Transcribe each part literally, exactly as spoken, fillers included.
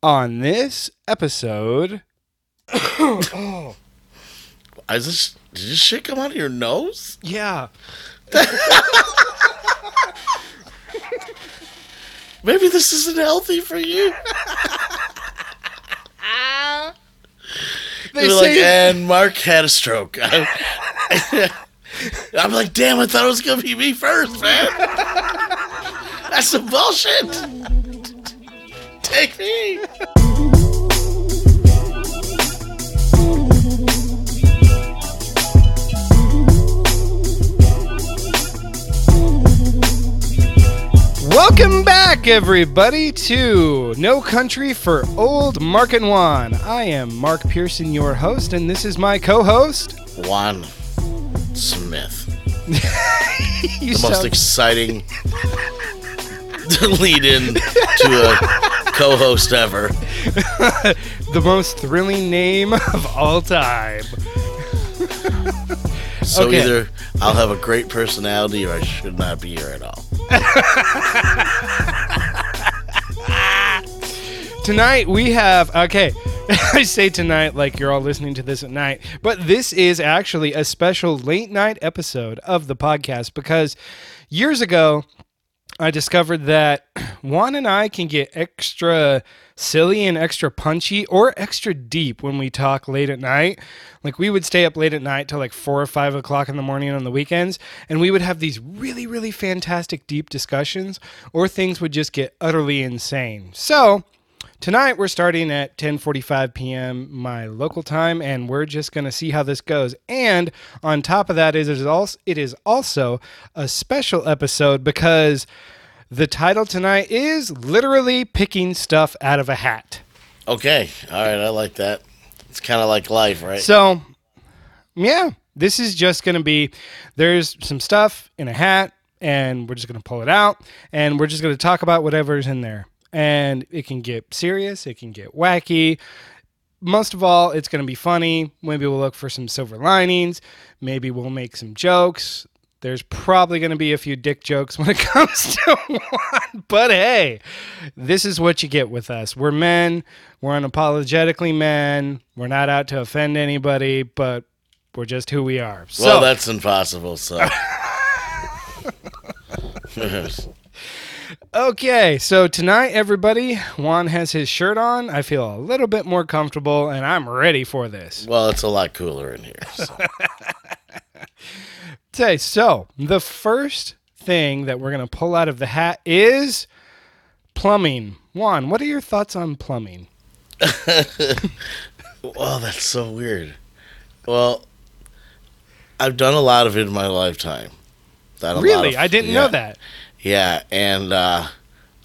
On this episode... oh. Is this, did this shit come out of your nose? Yeah. Maybe this isn't healthy for you. They say, like, and Mark had a stroke. I, I'm like, damn, I thought it was going to be me first, man. That's some bullshit. Take me. Welcome back, everybody, to No Country for Old Mark and Juan. I am Mark Pearson, your host, and this is my co-host... Juan Smith. The sound... most exciting lead-in to a co-host ever. The most thrilling name of all time. So okay. Either I'll have a great personality or I should not be here at all. Tonight we have, okay, I say tonight like you're all listening to this at night, but this is actually a special late night episode of the podcast because years ago I discovered that Juan and I can get extra silly and extra punchy or extra deep when we talk late at night. Like, we would stay up late at night till like four or five o'clock in the morning on the weekends, and we would have these really, really fantastic deep discussions, or things would just get utterly insane. So tonight we're starting at ten forty-five p.m. my local time, and we're just going to see how this goes. And on top of that, it is also, it is also a special episode because the title tonight is literally picking stuff out of a hat. Okay. All right. I like that. It's kind of like life, right? So, yeah, this is just going to be, there's some stuff in a hat, and we're just going to pull it out, and we're just going to talk about whatever's in there. And it can get serious. It can get wacky. Most of all, it's going to be funny. Maybe we'll look for some silver linings. Maybe we'll make some jokes. There's probably going to be a few dick jokes when it comes to one. But hey, this is what you get with us. We're men. We're unapologetically men. We're not out to offend anybody, but we're just who we are. So, well, that's impossible, so... Okay, so tonight, everybody, Juan has his shirt on. I feel a little bit more comfortable, and I'm ready for this. Well, it's a lot cooler in here. So, okay, so the first thing that we're going to pull out of the hat is plumbing. Juan, what are your thoughts on plumbing? Well, that's so weird. Well, I've done a lot of it in my lifetime. Done a really? Lot of, I didn't yeah. know that. Yeah, and uh,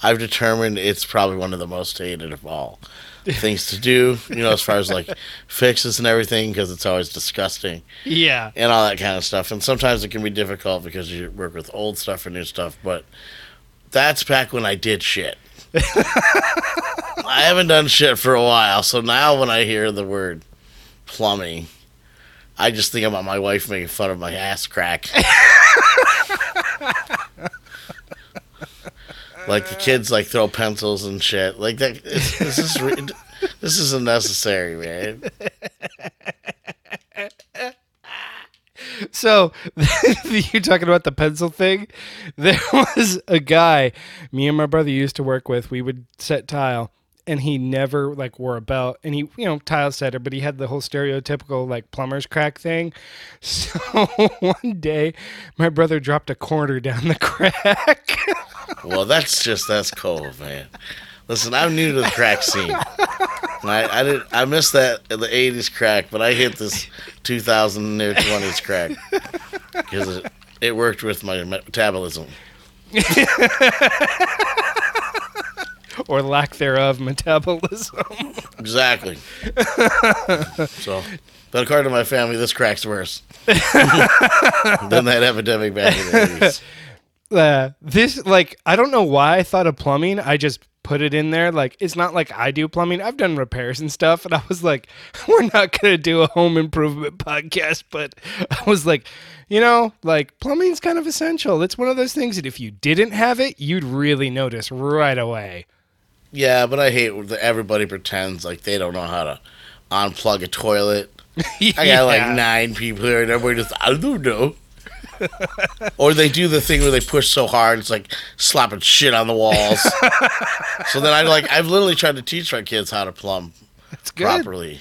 I've determined it's probably one of the most hated of all things to do, you know, as far as, like, fixes and everything, because it's always disgusting. Yeah. And all that kind of stuff. And sometimes it can be difficult because you work with old stuff and new stuff, but that's back when I did shit. I haven't done shit for a while, so now when I hear the word plumbing, I just think about my wife making fun of my ass crack. Like, the kids, like, throw pencils and shit. Like, that. It's, this is re- this is unnecessary, man. So, you're talking about the pencil thing? There was a guy me and my brother used to work with. We would set tile, and he never, like, wore a belt. And he, you know, tile setter, but he had the whole stereotypical, like, plumber's crack thing. So, one day, my brother dropped a quarter down the crack. Well, that's just, that's cold, man. Listen, I'm new to the crack scene. And I, I did I missed that, the eighties crack, but I hit this two thousand near twenties crack because it, it worked with my metabolism. Or lack thereof metabolism. Exactly. So, but according to my family, this crack's worse than that epidemic back in the eighties. Uh, this, like, I don't know why I thought of plumbing. I just put it in there. Like, it's not like I do plumbing. I've done repairs and stuff. And I was like, we're not going to do a home improvement podcast. But I was like, you know, like, plumbing's kind of essential. It's one of those things that if you didn't have it, you'd really notice right away. Yeah, but I hate that everybody pretends like they don't know how to unplug a toilet. Yeah. I got like nine people here, and everybody just, I don't know. Or they do the thing where they push so hard, it's like slapping shit on the walls. So then I like, I've literally tried to teach my kids how to plumb properly.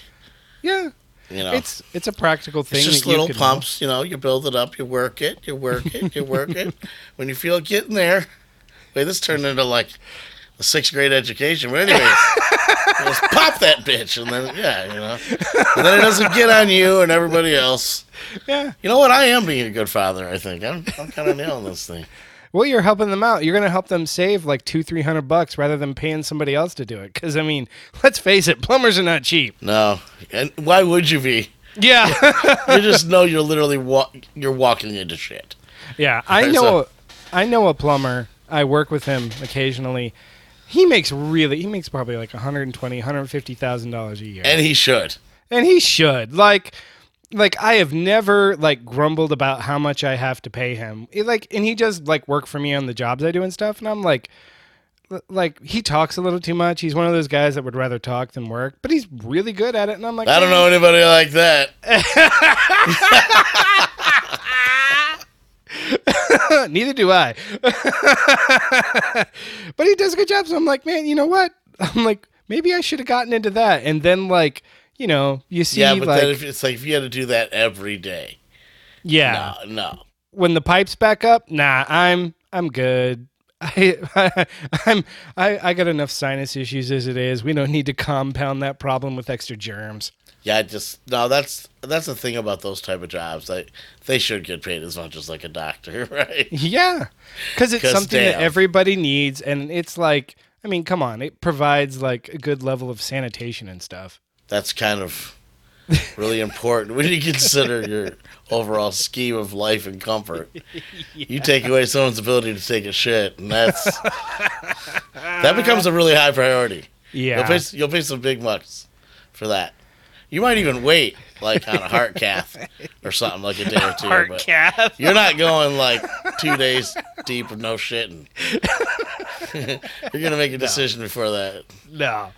Yeah. You know, it's it's a practical thing. It's just little you pumps, know. You know, you build it up, you work it, you work it, you work it. When you feel it getting there, wait, this turned into like a sixth grade education. But anyways, just pop that bitch, and then yeah, you know, and then it doesn't get on you and everybody else. Yeah, you know what? I am being a good father. I think I'm I'm kind of nailing this thing. Well, you're helping them out. You're going to help them save like two, three hundred bucks rather than paying somebody else to do it. Because, I mean, let's face it, plumbers are not cheap. No. And why would you be? Yeah. You just know you're literally wa- you're walking into shit. Yeah. I know, so. I know a plumber. I work with him occasionally. He makes really, he makes probably like one hundred twenty thousand dollars, one hundred fifty thousand dollars a year. And he should. And he should. Like... Like, I have never, like, grumbled about how much I have to pay him. It, like, and he does, like, work for me on the jobs I do and stuff. And I'm like, like, he talks a little too much. He's one of those guys that would rather talk than work. But he's really good at it. And I'm like, I don't hey. know anybody like that. Neither do I. But he does a good job. So I'm like, man, you know what? I'm like, maybe I should have gotten into that. And then, like... You know, you see, yeah, but like, then if it's like if you had to do that every day, yeah, no, no. When the pipe's back up, nah, I'm I'm good. I, I I'm I, I got enough sinus issues as it is. We don't need to compound that problem with extra germs. Yeah, I just no. That's that's the thing about those type of jobs. They they should get paid as much as like a doctor, right? Yeah, because it's Cause something damn. that everybody needs, and it's like, I mean, come on, it provides like a good level of sanitation and stuff. That's kind of really important when you consider your overall scheme of life and comfort. Yeah. You take away someone's ability to take a shit, and that's that becomes a really high priority. Yeah, you'll pay, you'll pay some big bucks for that. You might even wait like on a heart cath or something like a day or two. Heart but cath. You're not going like two days deep with no shitting. You're gonna make a decision no. before that. No.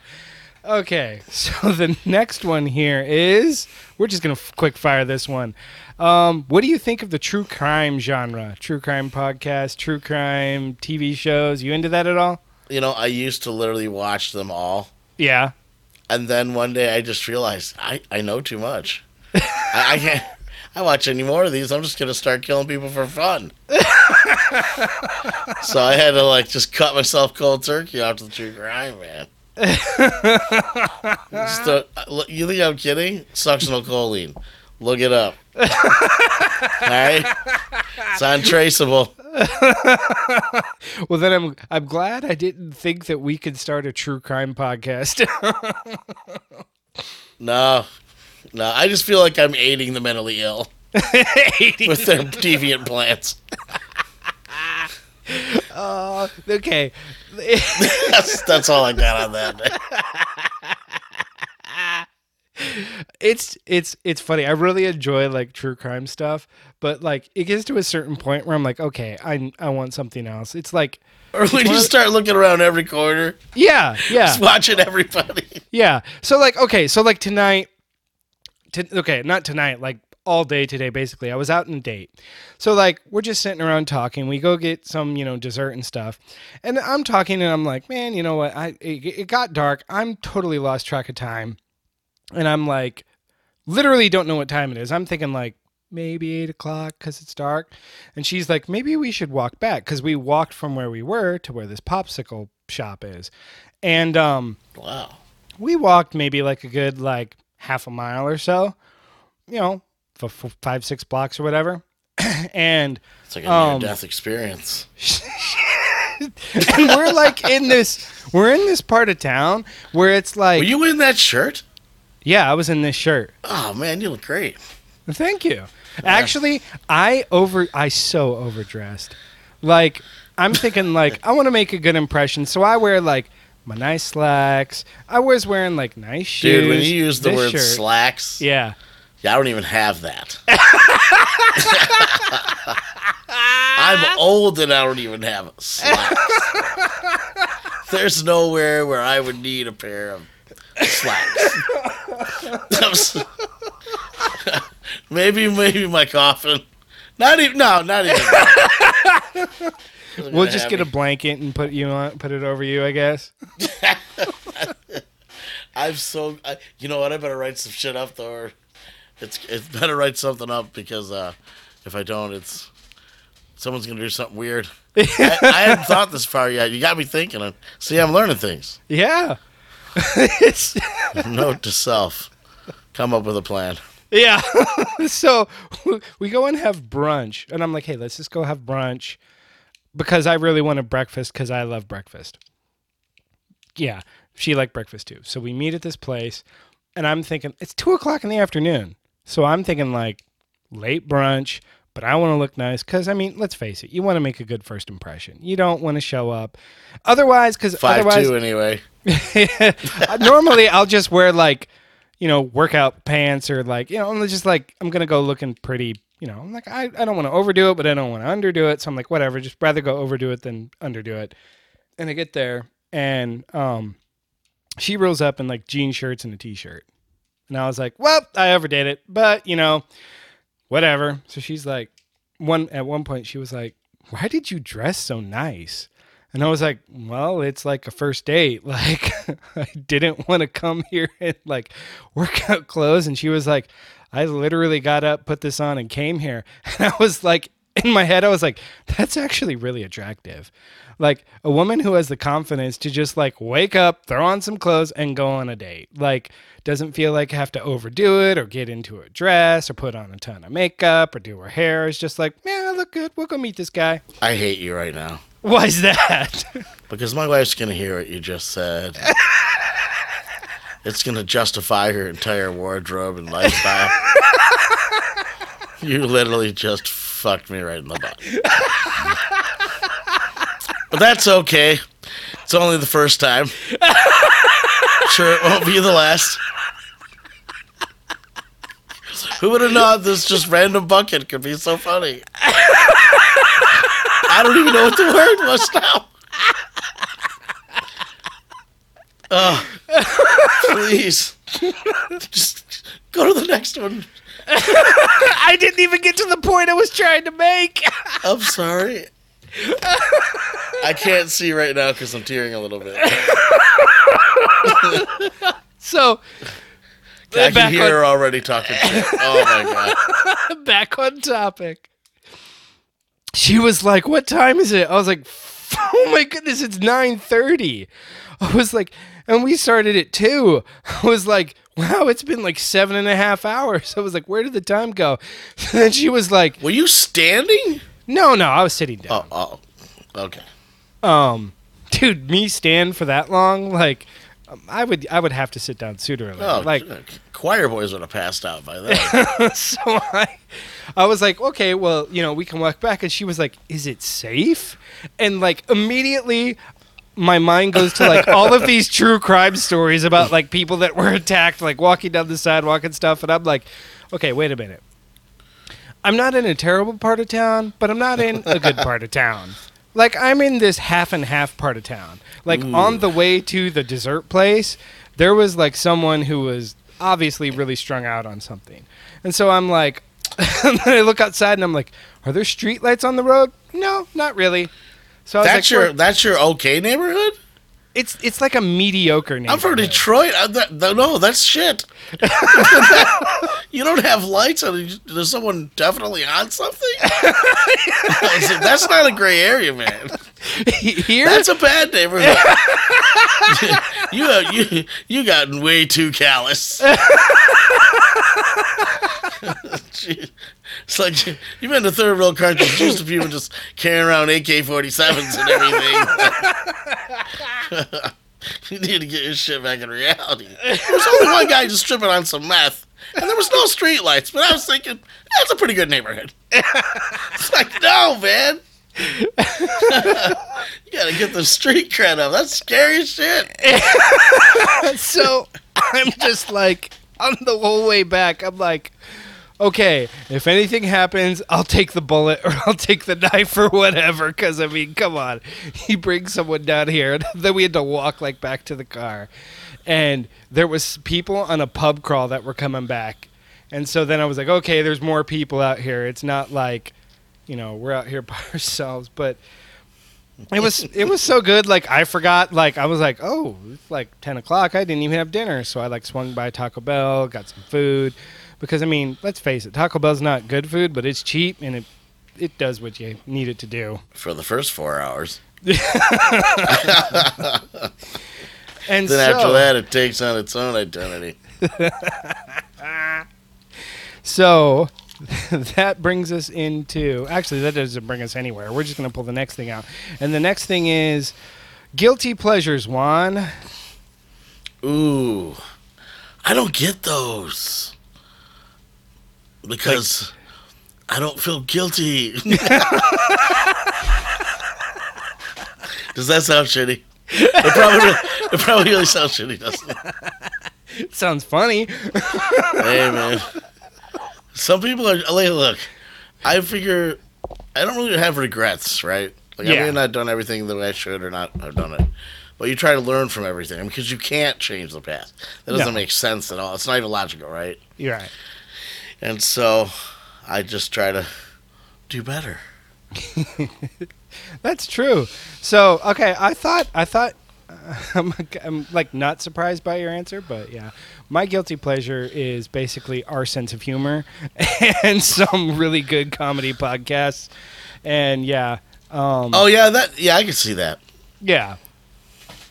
Okay, so the next one here is, we're just going to f- quick fire this one. Um, what do you think of the true crime genre? True crime podcasts, true crime T V shows? You into that at all? You know, I used to literally watch them all. Yeah. And then one day I just realized, I, I know too much. I, I can't I watch any more of these. I'm just going to start killing people for fun. So I had to, like, just cut myself cold turkey off to the true crime, man. Just a, you think I'm kidding? Succinylcholine. Look it up. All right, it's untraceable. Well, then I'm I'm glad I didn't think that we could start a true crime podcast. no, no, I just feel like I'm aiding the mentally ill with their deviant plans. Oh, uh, okay. that's, that's all I got on that. It's it's it's funny. I really enjoy like true crime stuff, but like it gets to a certain point where I'm like, okay, I I want something else. It's like, or when you start looking around every corner. Yeah, yeah. Just watching everybody. Yeah. So like, okay, so like tonight. T- okay, not tonight. Like. All day today, basically. I was out on a date. So, like, we're just sitting around talking. We go get some, you know, dessert and stuff. And I'm talking, and I'm like, man, you know what? I It, it got dark. I'm totally lost track of time. And I'm like, literally don't know what time it is. I'm thinking, like, maybe eight o'clock because it's dark. And she's like, maybe we should walk back because we walked from where we were to where this popsicle shop is. And um, wow, we walked maybe, like, a good, like, half a mile or so, you know, for five, six blocks or whatever. And it's like a um, near-death experience. And we're like in this, we're in this part of town where it's like. Were you in that shirt? Yeah, I was in this shirt. Oh man, you look great. Thank you. Yeah. Actually, I over, I so overdressed. Like, I'm thinking like, I want to make a good impression. So I wear like my nice slacks. I was wearing like nice shoes. Dude, when you use the word shirt, slacks. Yeah. Yeah, I don't even have that. I'm old and I don't even have slacks. There's nowhere where I would need a pair of slacks. maybe, maybe my coffin. Not even. No, not even. We'll just get me. a blanket and put you on, put it over you, I guess. I'm so. I, you know what? I better write some shit up, though. Or it's it's better write something up because uh, if I don't, it's someone's gonna do something weird. I, I hadn't thought this far yet. You got me thinking. See, I'm learning things. Yeah. Note to self: come up with a plan. Yeah. So we go and have brunch, and I'm like, hey, let's just go have brunch because I really wanted breakfast because I love breakfast. Yeah. She liked breakfast too. So we meet at this place, and I'm thinking, it's two o'clock in the afternoon. So I'm thinking, like, late brunch, but I want to look nice because, I mean, let's face it, you want to make a good first impression. You don't want to show up. Otherwise, because otherwise. five two anyway. Normally, I'll just wear, like, you know, workout pants or like, you know, I'm just like, I'm going to go looking pretty, you know, I'm like, I, I don't want to overdo it, but I don't want to underdo it. So I'm like, whatever, just rather go overdo it than underdo it. And I get there and um, she rolls up in like jean shirts and a t-shirt. And I was like, well, I overdid it, but you know, whatever. So she's like, one at one point she was like, why did you dress so nice? And I was like, well, it's like a first date. Like, I didn't want to come here and, like, work out clothes. And she was like, I literally got up, put this on, and came here. And I was like, in my head, I was like, that's actually really attractive. Like, a woman who has the confidence to just, like, wake up, throw on some clothes, and go on a date. Like, doesn't feel like have to overdo it or get into a dress or put on a ton of makeup or do her hair. It's just like, man, I look good. We'll go meet this guy. I hate you right now. Why is that? Because my wife's going to hear what you just said. It's going to justify her entire wardrobe and lifestyle. You literally just fucked me right in the butt. But that's okay. It's only the first time. Sure, it won't be the last. Who would have known this just random bucket could be so funny? I don't even know what the word was now. Oh, please. Just go to the next one. I didn't even get to the point I was trying to make. I'm sorry. I can't see right now because I'm tearing a little bit. So... I can hear on... her already talking shit. Oh, my God. Back on topic. She was like, what time is it? I was like, oh my goodness, it's nine thirty. I was like, and we started at two. I was like, wow, it's been like seven and a half hours. I was like, where did the time go? And then she was like, were you standing? No, no, I was sitting down. Oh, oh, okay. Um, dude, me stand for that long? Like, um, I would I would have to sit down sooner or later. Oh, like, choir boys would have passed out by then. So I... I was like, okay, well, you know, we can walk back. And she was like, is it safe? And, like, immediately my mind goes to, like, all of these true crime stories about, like, people that were attacked, like, walking down the sidewalk and stuff. And I'm like, okay, wait a minute. I'm not in a terrible part of town, but I'm not in a good part of town. Like, I'm in this half and half part of town. Like, Ooh. On the way to the dessert place, there was, like, someone who was obviously really strung out on something. And so I'm like... And then I look outside and I'm like, are there street lights on the road? No, not really. So I was that's like, your that's your okay neighborhood? It's it's like a mediocre neighborhood. I'm from Detroit. I'm not, no, that's shit. You don't have lights on. There's someone definitely on something? Like, that's not a gray area, man. Here? That's a bad neighborhood. you, have, you, you gotten way too callous. It's like you've been to third world countries, just a few people just carrying around A K forty-sevens and everything. You need to get your shit back in reality. There was only one guy just tripping on some meth, and there was no street lights. But I was thinking, that's a pretty good neighborhood. It's like, no, man. You gotta get the street cred up. That's scary as shit. So I'm just like, on the whole way back, I'm like, okay, if anything happens, I'll take the bullet or I'll take the knife or whatever, because, I mean, come on. He brings someone down here. And then we had to walk, like, back to the car. And there was people on a pub crawl that were coming back. And so then I was like, okay, there's more people out here. It's not like, you know, we're out here by ourselves. But it was it was so good. Like, I forgot. Like, I was like, oh, it's like ten o'clock. I didn't even have dinner. So I, like, swung by Taco Bell, got some food. Because, I mean, let's face it, Taco Bell's not good food, but it's cheap. And it, it does what you need it to do. For the first four hours. And then so, after that, it takes on its own identity. So that brings us into... Actually, that doesn't bring us anywhere. We're just going to pull the next thing out. And the next thing is guilty pleasures, Juan. Ooh. I don't get those. Because like, I don't feel guilty. Does that sound shitty? It probably, it probably really sounds shitty, doesn't it? Sounds funny. Hey, man. Some people are, like, look, I figure I don't really have regrets, right? Like, yeah. I may have not done everything the way I should or not have done it. But you try to learn from everything because you can't change the past. That doesn't no. make sense at all. It's not even logical, right? You're right. And so I just try to do better. That's true. So, okay, I thought, I thought, uh, I'm, I'm like not surprised by your answer, but yeah. My guilty pleasure is basically our sense of humor and some really good comedy podcasts. And yeah. Um, oh, yeah, that, yeah, I can see that. Yeah.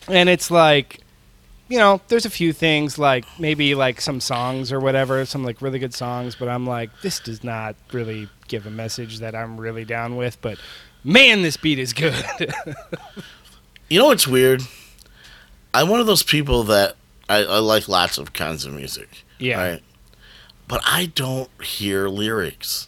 And it's like, you know, there's a few things like maybe like some songs or whatever, some like really good songs, but I'm like, this does not really give a message that I'm really down with, but man, this beat is good. You know what's weird? I'm one of those people that I, I like lots of kinds of music. Yeah. Right? But I don't hear lyrics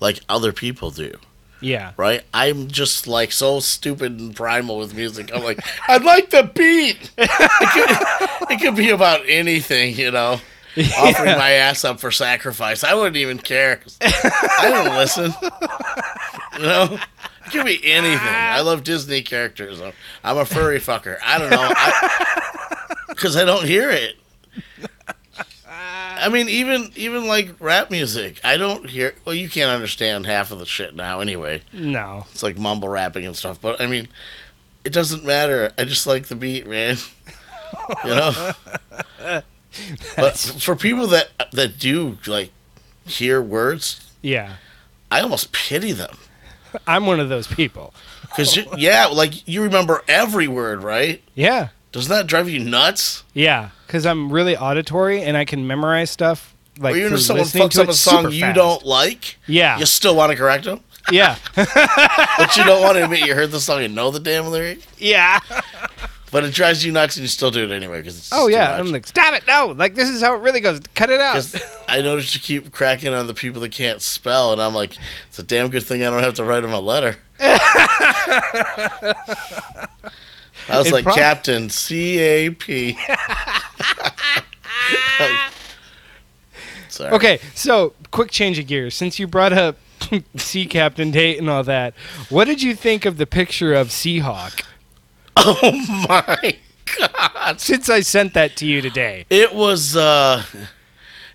like other people do. Yeah. Right? I'm just like so stupid and primal with music. I'm like, I like the beat. It could, it could be about anything, you know. Yeah. Offering my ass up for sacrifice. I wouldn't even care. I don't listen. You know? It could be anything. I love Disney characters. I'm, I'm a furry fucker. I don't know. Because I, I don't hear it. I mean, even even like rap music. I don't hear... Well, you can't understand half of the shit now anyway. No. It's like mumble rapping and stuff. But, I mean, it doesn't matter. I just like the beat, man. You know? But for people that, that do, like, hear words... Yeah. I almost pity them. I'm one of those people. Because, yeah, like, you remember every word, right? Yeah. Doesn't that drive you nuts? Yeah, because I'm really auditory, and I can memorize stuff. Like, or even if someone fucks up a song you don't like, yeah, you still want to correct them? Yeah. But you don't want to admit you heard the song and know the damn lyric? Yeah. But it drives you nuts, and you still do it anyway. Cause it's oh, yeah. I'm like, stop it. No. Like, this is how it really goes. Cut it out. I noticed you keep cracking on the people that can't spell, and I'm like, it's a damn good thing I don't have to write them a letter. I was it like, prob- Captain, C A P. Like, sorry. Okay, so quick change of gears. Since you brought up Sea Captain Date and all that, what did you think of the picture of Seahawk? Oh, my God. Since I sent that to you today. It was, uh,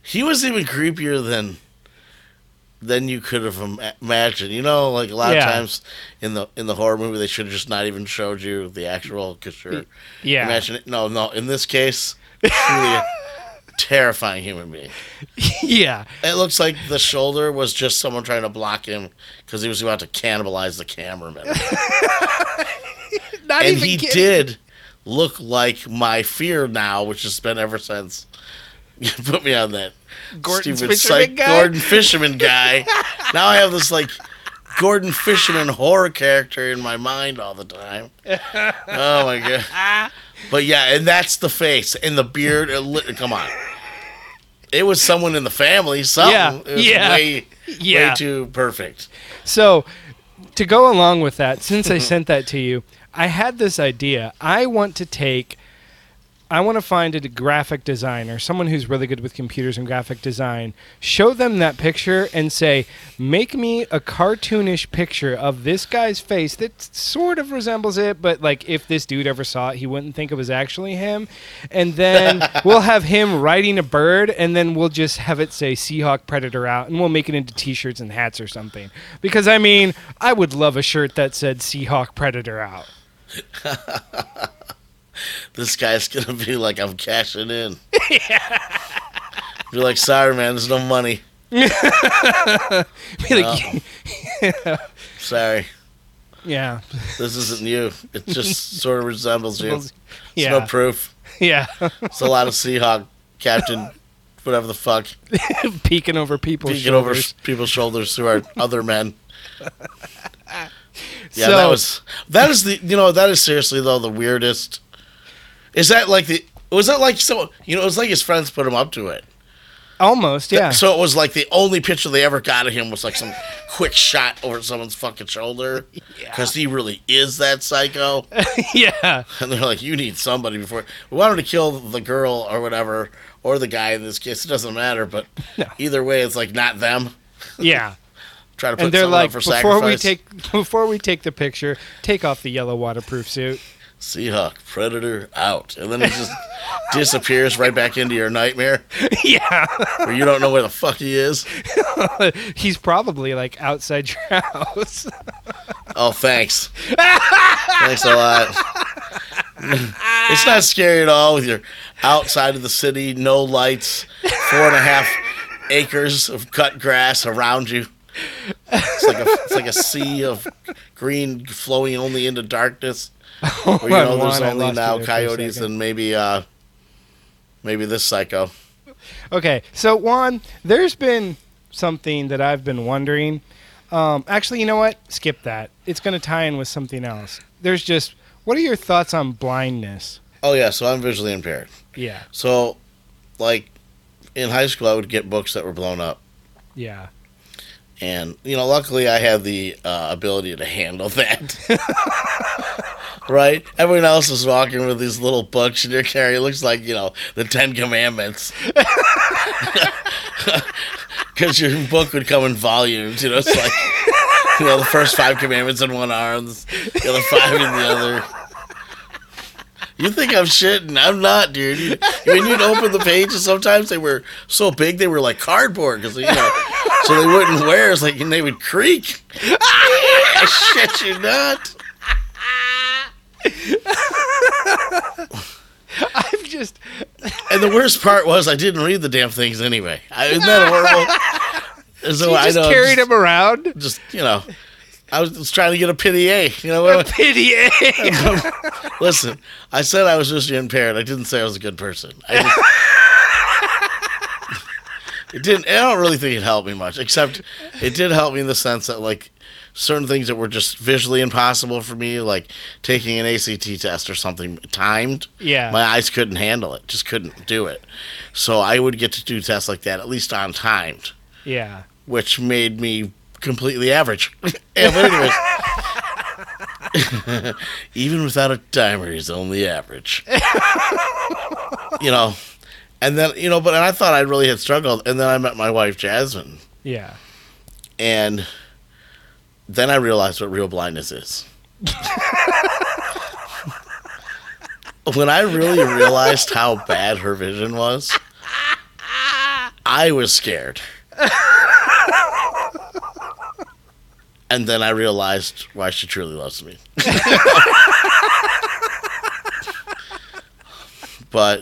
he was even creepier than than you could have im- imagined. You know, like a lot yeah. of times in the in the horror movie, they should have just not even showed you the actual, because you're yeah. imagine it. No, no. In this case, truly a terrifying human being. Yeah. It looks like the shoulder was just someone trying to block him because he was about to cannibalize the cameraman. Not and he kidding. Did look like my fear now, which has been ever since you put me on that Gordon stupid Fisherman psych- guy. Gordon Fisherman guy. Now I have this like Gordon Fisherman horror character in my mind all the time. Oh my God! But yeah, and that's the face and the beard. It, come on, it was someone in the family. Something. Yeah. It was yeah. Way, yeah. way too perfect. So to go along with that, since I sent that to you. I had this idea. I want to take I want to find a graphic designer, someone who's really good with computers and graphic design, show them that picture and say, make me a cartoonish picture of this guy's face that sort of resembles it, but like if this dude ever saw it, he wouldn't think it was actually him. And then we'll have him riding a bird, and then we'll just have it say Seahawk Predator out, and we'll make it into T-shirts and hats or something. Because, I mean, I would love a shirt that said Seahawk Predator out. This guy's gonna be like, I'm cashing in. Yeah. Be like, sorry, man, there's no money. Be like, yeah. Sorry. Yeah. This isn't you. It just sort of resembles you. It's yeah. no proof. Yeah. It's a lot of Seahawk, Captain, whatever the fuck. Peeking over people's Peeking shoulders. over people's shoulders who are other men. Yeah, so, that was that is the you know that is seriously though the weirdest. Is that like the was that like someone you know it was like his friends put him up to it, almost yeah. So it was like the only picture they ever got of him was like some quick shot over someone's fucking shoulder because yeah. he really is that psycho. Yeah, and they're like, you need somebody before we wanted to kill the girl or whatever or the guy in this case. It doesn't matter, but no. either way, it's like not them. Yeah. Try to put and they're like, before sacrifice. we take before we take the picture, take off the yellow waterproof suit. Seahawk Predator out, and then it just disappears right back into your nightmare. Yeah, where you don't know where the fuck he is. He's probably like outside your house. Oh, thanks. Thanks a lot. It's not scary at all with your outside of the city, no lights, four and a half acres of cut grass around you. It's like a it's like a sea of green flowing only into darkness. Oh, where, you know, Juan, there's only now there coyotes and maybe uh, maybe this psycho. Okay, so Juan, there's been something that I've been wondering. Um, actually, you know what? Skip that. It's going to tie in with something else. There's just, what are your thoughts on blindness? Oh yeah, so I'm visually impaired. Yeah. So, like, in high school, I would get books that were blown up. Yeah. And, you know, luckily I had the uh, ability to handle that, right? Everyone else is walking with these little books in their carry. It looks like, you know, the Ten Commandments. Because your book would come in volumes, you know. It's like, you know, the first five commandments in one arm, the other five in the other. You think I'm shitting? I'm not, dude. You, I mean, you'd open the pages. Sometimes they were so big they were like cardboard, because, you know, so they wouldn't wear. It's like, and they would creak. I shit you not. I'm just. And the worst part was I didn't read the damn things anyway. I, isn't that horrible? And so you just I know, carried just, them around. Just you know. I was just trying to get a pitié, you know. A pitié. Listen, I said I was visually impaired. I didn't say I was a good person. I just, it didn't. I don't really think it helped me much, except it did help me in the sense that, like, certain things that were just visually impossible for me, like taking an A C T test or something timed. Yeah, my eyes couldn't handle it; just couldn't do it. So I would get to do tests like that at least on timed. Yeah, which made me completely average. Yeah, but anyways, even without a timer, he's only average. You know, and then, you know, but and I thought I really had struggled, and then I met my wife, Jasmine. Yeah. And then I realized what real blindness is. When I really realized how bad her vision was, I was scared. And then I realized why she truly loves me. But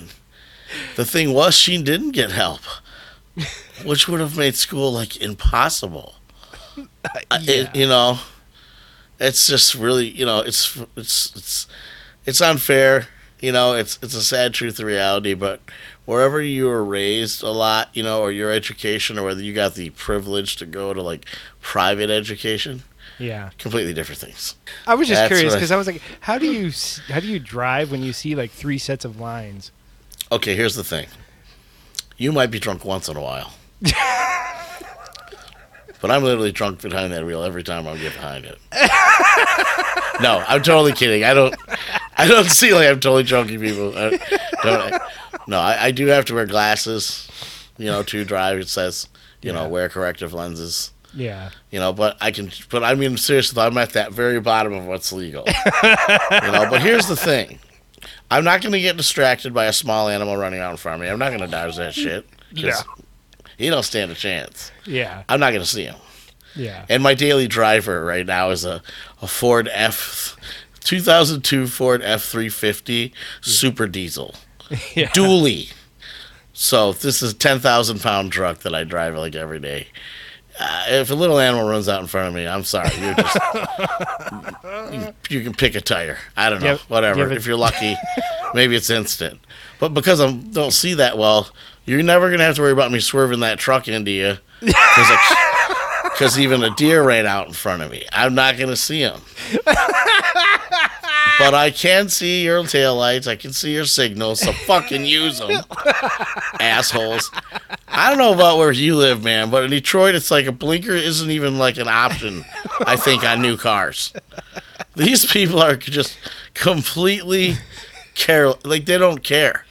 the thing was, she didn't get help, which would have made school, like, impossible. Uh, yeah. It, you know, it's just really, you know, it's it's it's it's unfair. You know, it's it's a sad truth of reality, but wherever you were raised a lot, you know, or your education, or whether you got the privilege to go to, like, private education, yeah, completely different things. I was just That's curious because I, I was like, how do you how do you drive when you see, like, three sets of lines? Okay, here's the thing: you might be drunk once in a while, but I'm literally drunk behind that wheel every time I get behind it. No, I'm totally kidding. I don't. I don't see, like, I'm totally joking, people. I, Don't, no, I, I do have to wear glasses, you know, to drive. It says, you yeah. know, wear corrective lenses. Yeah. You know, but I can, but I mean, seriously, I'm at that very bottom of what's legal. You know, but here's the thing. I'm not going to get distracted by a small animal running out in front of me. I'm not going to dodge that shit. Yeah. He don't stand a chance. Yeah. I'm not going to see him. Yeah. And my daily driver right now is a, a Ford F, two thousand two Ford F three fifty Super Diesel. Yeah. Dually. So this is a ten thousand pound truck that I drive like every day. Uh, if a little animal runs out in front of me, I'm sorry. You're just, you, you can pick a tire. I don't know. Yep, whatever. Yep. If you're lucky, maybe it's instant. But because I don't see that well, you're never going to have to worry about me swerving that truck into you because even a deer ran out in front of me. I'm not going to see him. But I can see your taillights. I can see your signals, so fucking use them, assholes. I don't know about where you live, man, but in Detroit, it's like a blinker isn't even like an option, I think, on new cars. These people are just completely careless. Like, they don't care.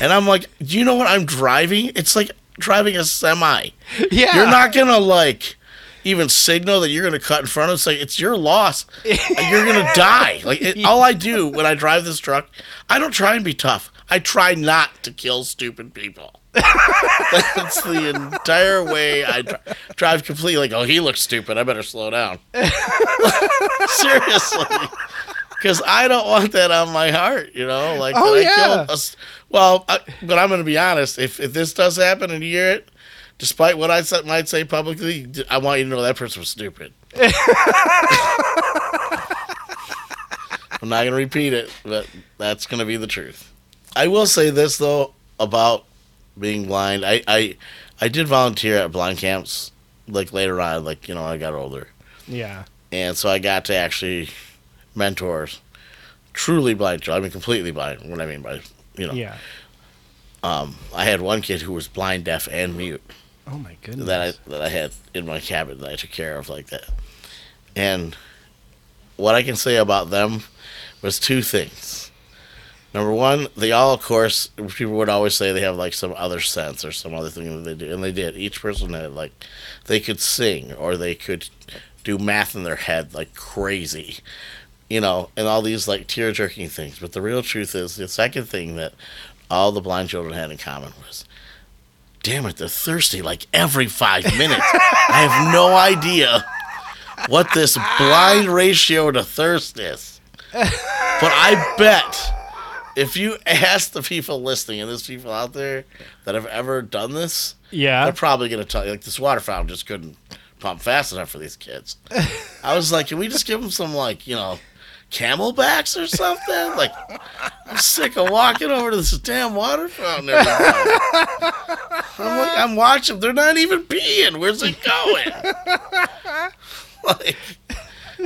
And I'm like, do you know what I'm driving? It's like driving a semi. Yeah. You're not going to, like... even signal that you're going to cut in front of us, like, it's your loss. You're going to die. Like, it, all I do when I drive this truck, I don't try and be tough. I try not to kill stupid people. That's the entire way I dri- drive completely. Like, oh, he looks stupid. I better slow down. Seriously. Because I don't want that on my heart, you know? Like, oh, yeah. I killed a, well, I, but I'm going to be honest. If, if this does happen and you hear it, despite what I might say publicly, I want you to know that person was stupid. I'm not going to repeat it, but that's going to be the truth. I will say this, though, about being blind. I, I I did volunteer at blind camps, like, later on, like, you know, I got older. Yeah. And so I got to actually mentor truly blind children. I mean, completely blind, what I mean by, you know. Yeah. Um, I had one kid who was blind, deaf, and mute. Oh, my goodness. That I, that I had in my cabin that I took care of like that. And what I can say about them was two things. Number one, they all, of course, people would always say they have, like, some other sense or some other thing that they do. And they did. Each person had, like, they could sing or they could do math in their head like crazy, you know, and all these, like, tear-jerking things. But the real truth is the second thing that all the blind children had in common was, damn it, they're thirsty like every five minutes. I have no idea what this blind ratio to thirst is. But I bet if you ask the people listening, and there's people out there that have ever done this, yeah, they're probably going to tell you, like, this water fountain just couldn't pump fast enough for these kids. I was like, can we just give them some, like, you know, Camelbacks or something? Like, I'm sick of walking over to this damn water fountain every day. I'm like, I'm watching. They're not even peeing. Where's it going? Like,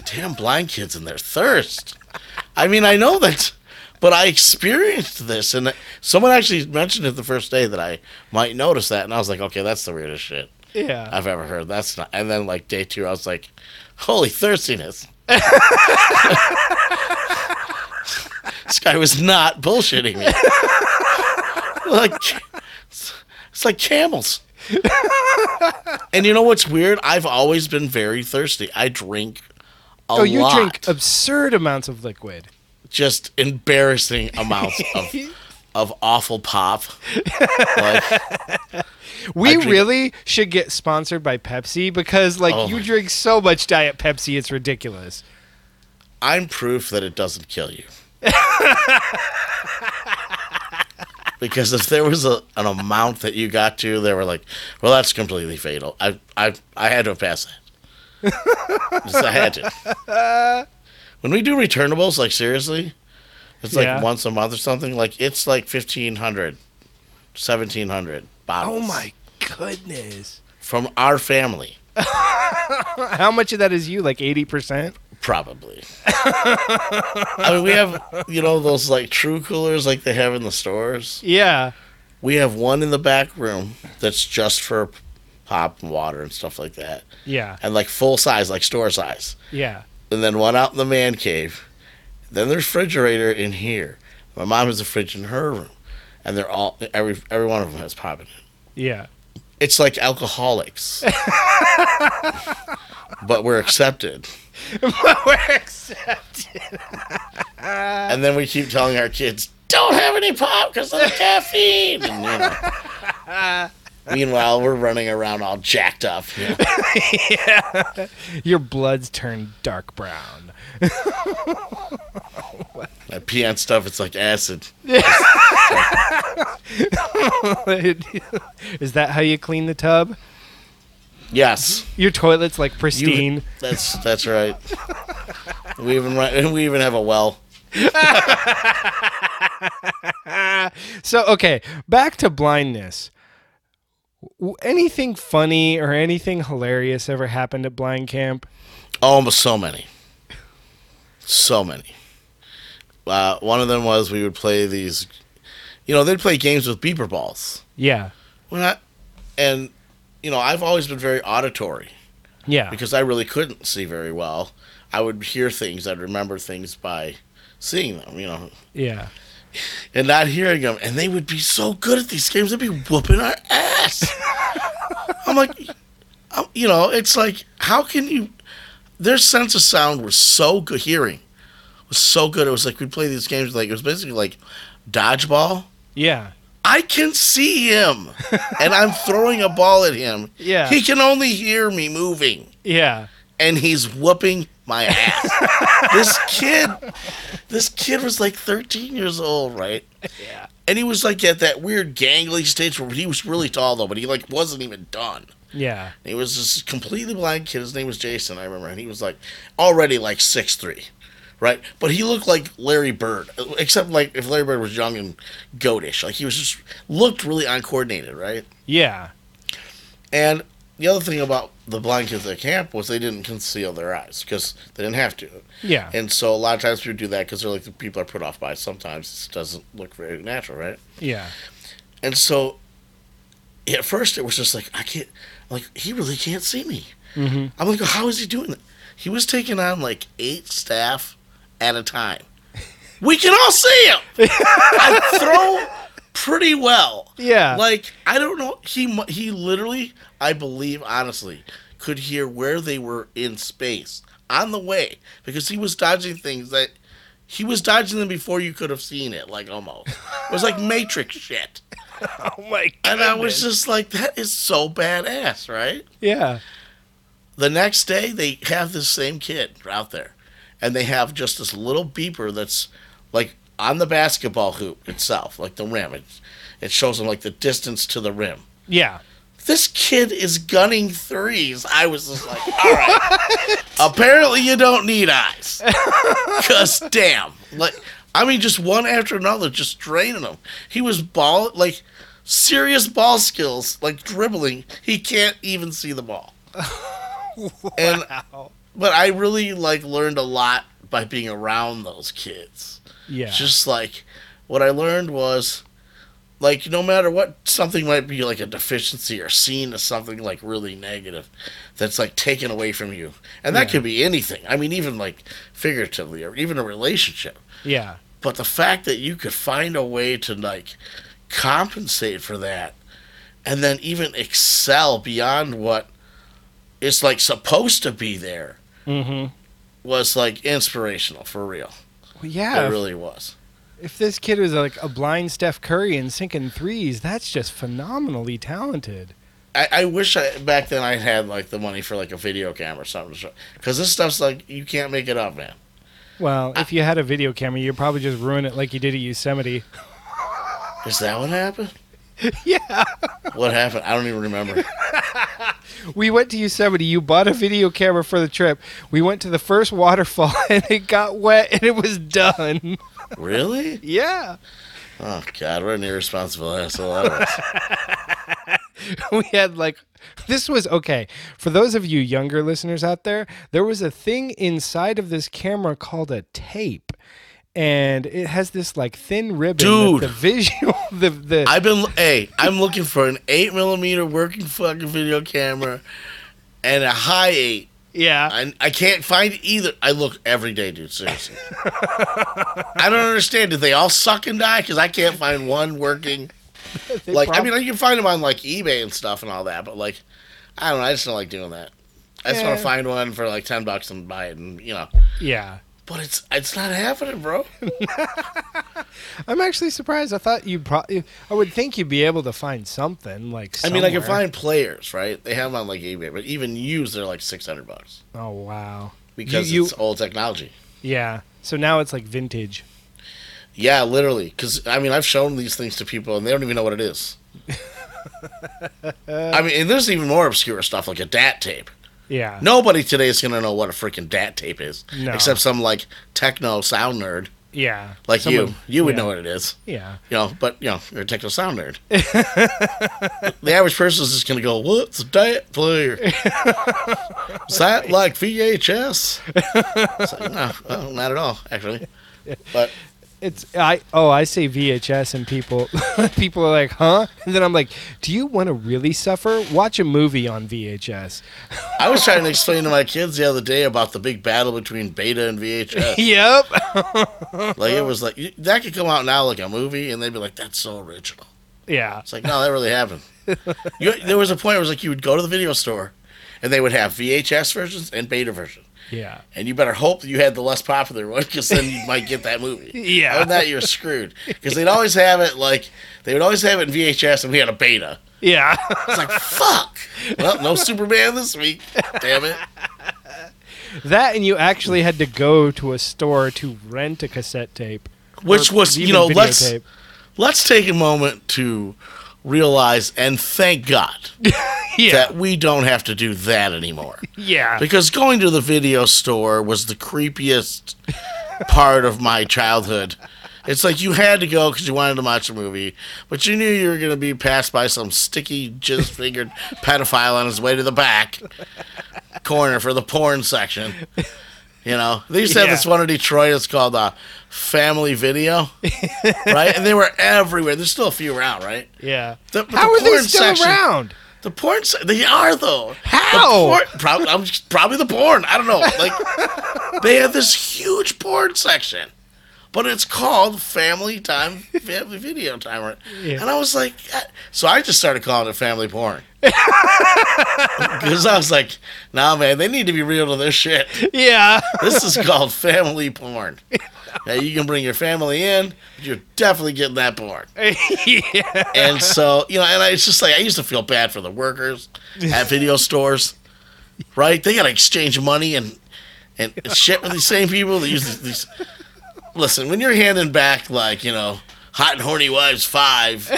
damn blind kids and their thirst. I mean, I know that, but I experienced this, and someone actually mentioned it the first day that I might notice that, and I was like, okay, that's the weirdest shit yeah I've ever heard. That's not. And then, like, day two, I was like, holy thirstiness. This guy was not bullshitting me. Like, it's like camels. And you know what's weird? I've always been very thirsty. I drink a lot. Oh, you lot. drink absurd amounts of liquid. Just embarrassing amounts of of awful pop. Like, we drink- really should get sponsored by Pepsi because, like, oh, you drink so much Diet Pepsi, it's ridiculous. I'm proof that it doesn't kill you. Because if there was a, an amount that you got to, they were like, well, that's completely fatal. I I, I had to pass that. Just, I had to. When we do returnables, like, seriously, it's like yeah. once a month or something. Like, it's like fifteen hundred, seventeen hundred bottles. Oh, my goodness. From our family. How much of that is you? Like eighty percent? Probably. I mean, we have, you know, those, like, true coolers like they have in the stores. Yeah. We have one in the back room that's just for pop and water and stuff like that. Yeah. And, like, full size, like store size. Yeah. And then one out in the man cave. Then the refrigerator in here. My mom has a fridge in her room. and they're all every every one of them has pop in it. Yeah, it's like alcoholics, but we're accepted. But we're accepted. And then we keep telling our kids, "Don't have any pop because of the caffeine." And, you know, meanwhile, we're running around all jacked up. You know? Yeah. Your blood's turned dark brown. That peon stuff, it's like acid. Is that how you clean the tub? Yes. Your toilet's like pristine. You, that's that's right. We even we even have a well. So, okay, back to blindness. Anything funny or anything hilarious ever happened at blind camp? Oh, so many. So many. Uh, one of them was we would play these, you know, they'd play games with beeper balls. Yeah. We're not, and, you know, I've always been very auditory. Yeah. Because I really couldn't see very well. I would hear things. I'd remember things by seeing them, you know. Yeah. And not hearing them. And they would be so good at these games. They'd be whooping our ass. I'm like, I'm, you know, it's like, how can you? Their sense of sound was so good. Hearing was so good. It was like we'd play these games. Like, it was basically like dodgeball. Yeah. I can see him. And I'm throwing a ball at him. Yeah. He can only hear me moving. Yeah. And he's whooping my ass. This kid, this kid was like thirteen years old, right? Yeah. And he was like at that weird gangly stage where he was really tall though, but he like wasn't even done. Yeah. And he was this completely blind kid. His name was Jason, I remember, and he was like already like six three, right? But he looked like Larry Bird, except like if Larry Bird was young and goatish, like he was just looked really uncoordinated, right? Yeah. And the other thing about the blind kids at camp was they didn't conceal their eyes because they didn't have to. Yeah. And so a lot of times people do that because they're like, the people are put off by it. Sometimes it doesn't look very natural, right? Yeah. And so at first it was just like, I can't, like, he really can't see me. Mm-hmm. I'm like, how is he doing that? He was taking on like eight staff at a time. We can all see him. I throw pretty well. Yeah. Like, I don't know. He he literally, I believe, honestly, could hear where they were in space on the way because he was dodging things that he was dodging them before you could have seen it, like almost. It was like Matrix shit. Oh, my God. And I was just like, that is so badass, right? Yeah. The next day, they have this same kid out there, and they have just this little beeper that's like on the basketball hoop itself, like the rim. It, it shows them like the distance to the rim. Yeah. This kid is gunning threes. I was just like, all right. Apparently you don't need eyes. Because damn. Like, I mean, just one after another, just draining them. He was ball, like serious ball skills, like dribbling. He can't even see the ball. Wow. And, but I really like learned a lot by being around those kids. Yeah. Just like what I learned was like no matter what, something might be like a deficiency or seen as something like really negative that's like taken away from you. And that yeah. could be anything. I mean, even like figuratively or even a relationship. Yeah. But the fact that you could find a way to like compensate for that and then even excel beyond what is like supposed to be there mm-hmm. was like inspirational for real. Yeah, it really was. If this kid was like a blind Steph Curry and sinking threes, that's just phenomenally talented. I, I wish I back then I had like the money for like a video camera or something, because this stuff's like you can't make it up, man. Well, I, if you had a video camera, you'd probably just ruin it like you did at Yosemite. Is that what happened? Yeah. What happened? I don't even remember. We went to Yosemite. You bought a video camera for the trip. We went to the first waterfall, and it got wet, and it was done. Really? Yeah. Oh, God, what an irresponsible asshole I was. We had, like, this was, okay, for those of you younger listeners out there, there was a thing inside of this camera called a tape. And it has this like thin ribbon. Dude, the visual. The, the I've been. Hey, I'm looking for an eight millimeter working fucking video camera, and a high eight Yeah. I, I can't find either. I look every day, dude. Seriously. I don't understand. Do they all suck and die? Because I can't find one working. Like, prob- I mean, I can find them on, like, eBay and stuff and all that, but, like, I don't know. I just don't like doing that. I just yeah. want to find one for, like, ten bucks and buy it and, you know. Yeah. But it's it's not happening, bro. I'm actually surprised. I thought you probably, I would think you'd be able to find something like. Somewhere. I mean, I can find players, right? They have them on like eBay, but even used, they're like six hundred bucks. Oh wow! Because you, you, it's old technology. Yeah. So now it's like vintage. Yeah, literally. Because I mean, I've shown these things to people, and they don't even know what it is. I mean, and there's even more obscure stuff like a D A T tape. Yeah. Nobody today is going to know what a freaking D A T tape is. No. Except some, like, techno sound nerd. Yeah. Like Someone, you. You would yeah. know what it is. Yeah. You know, but, you know, you're a techno sound nerd. The average person is just going to go, what's a D A T player? Is that like V H S? It's like, no, well, not at all, actually. But... It's I oh I say V H S and people people are like, huh? And then I'm like, do you want to really suffer? Watch a movie on V H S. I was trying to explain to my kids the other day about the big battle between Beta and V H S. Yep. Like it was like that could come out now like a movie and they'd be like, that's so original. Yeah. It's like, no, that really happened. You, there was a point where it was like you would go to the video store and they would have V H S versions and Beta versions. Yeah. And you better hope that you had the less popular one because then you might get that movie. Yeah. Other than that, you're screwed. Because they'd always have it like, they would always have it in V H S and we had a Beta. Yeah. It's like, fuck. Well, no Superman this week. Damn it. That and you actually had to go to a store to rent a cassette tape. Which was, you know, let's, let's take a moment to realize and thank God yeah. that we don't have to do that anymore. Yeah. Because going to the video store was the creepiest part of my childhood. It's like you had to go because you wanted to watch a movie, but you knew you were going to be passed by some sticky, jizz-fingered pedophile on his way to the back corner for the porn section. You know, they used to have yeah. this one in Detroit. It's called uh, Family Video, right? And they were everywhere. There's still a few around, right? Yeah. The, How the are porn they still section, around? The porn se- They are, though. How? The porn, probably, I'm just, probably the porn. I don't know. Like, they have this huge porn section, but it's called Family Time, Family Video Time. Right? Yeah. And I was like, God. So I just started calling it Family Porn. Because I was like, nah, man, they need to be real to their shit. Yeah. This is called family porn. Now, you can bring your family in, but you're definitely getting that porn. Yeah. And so, you know, and I, it's just like, I used to feel bad for the workers at video stores, right? They got to exchange money and, and shit with these same people. They use these. Listen, when you're handing back, like, you know, Hot and Horny Wives five.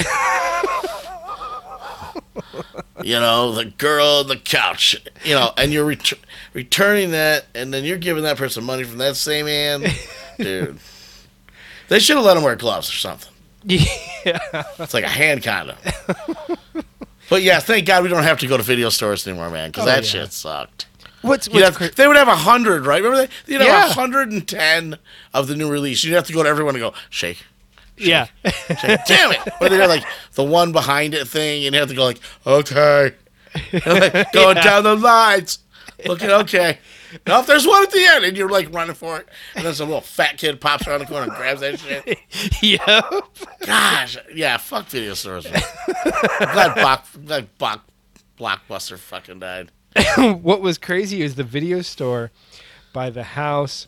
You know, the girl on the couch, you know, and you're ret- returning that, and then you're giving that person money from that same hand. Dude. They should have let him wear gloves or something. Yeah. It's like a hand condom. But, yeah, thank God we don't have to go to video stores anymore, man, because oh, that yeah. shit sucked. What's, what's have, cr- they would have one hundred, right? Remember that? You'd have yeah. one hundred ten of the new release. You'd have to go to everyone and go, shake. Shake, yeah. Shake. Damn it. But they had like the one behind it thing, and you have to go like, okay. Like, going yeah. down the lines. Looking okay. Now if there's one at the end, and you're like running for it, and then some little fat kid pops around the corner and grabs that shit. Yep. Gosh. Yeah, fuck video stores. I'm glad, Bach, I'm glad Bach, Blockbuster fucking died. What was crazy is the video store by the house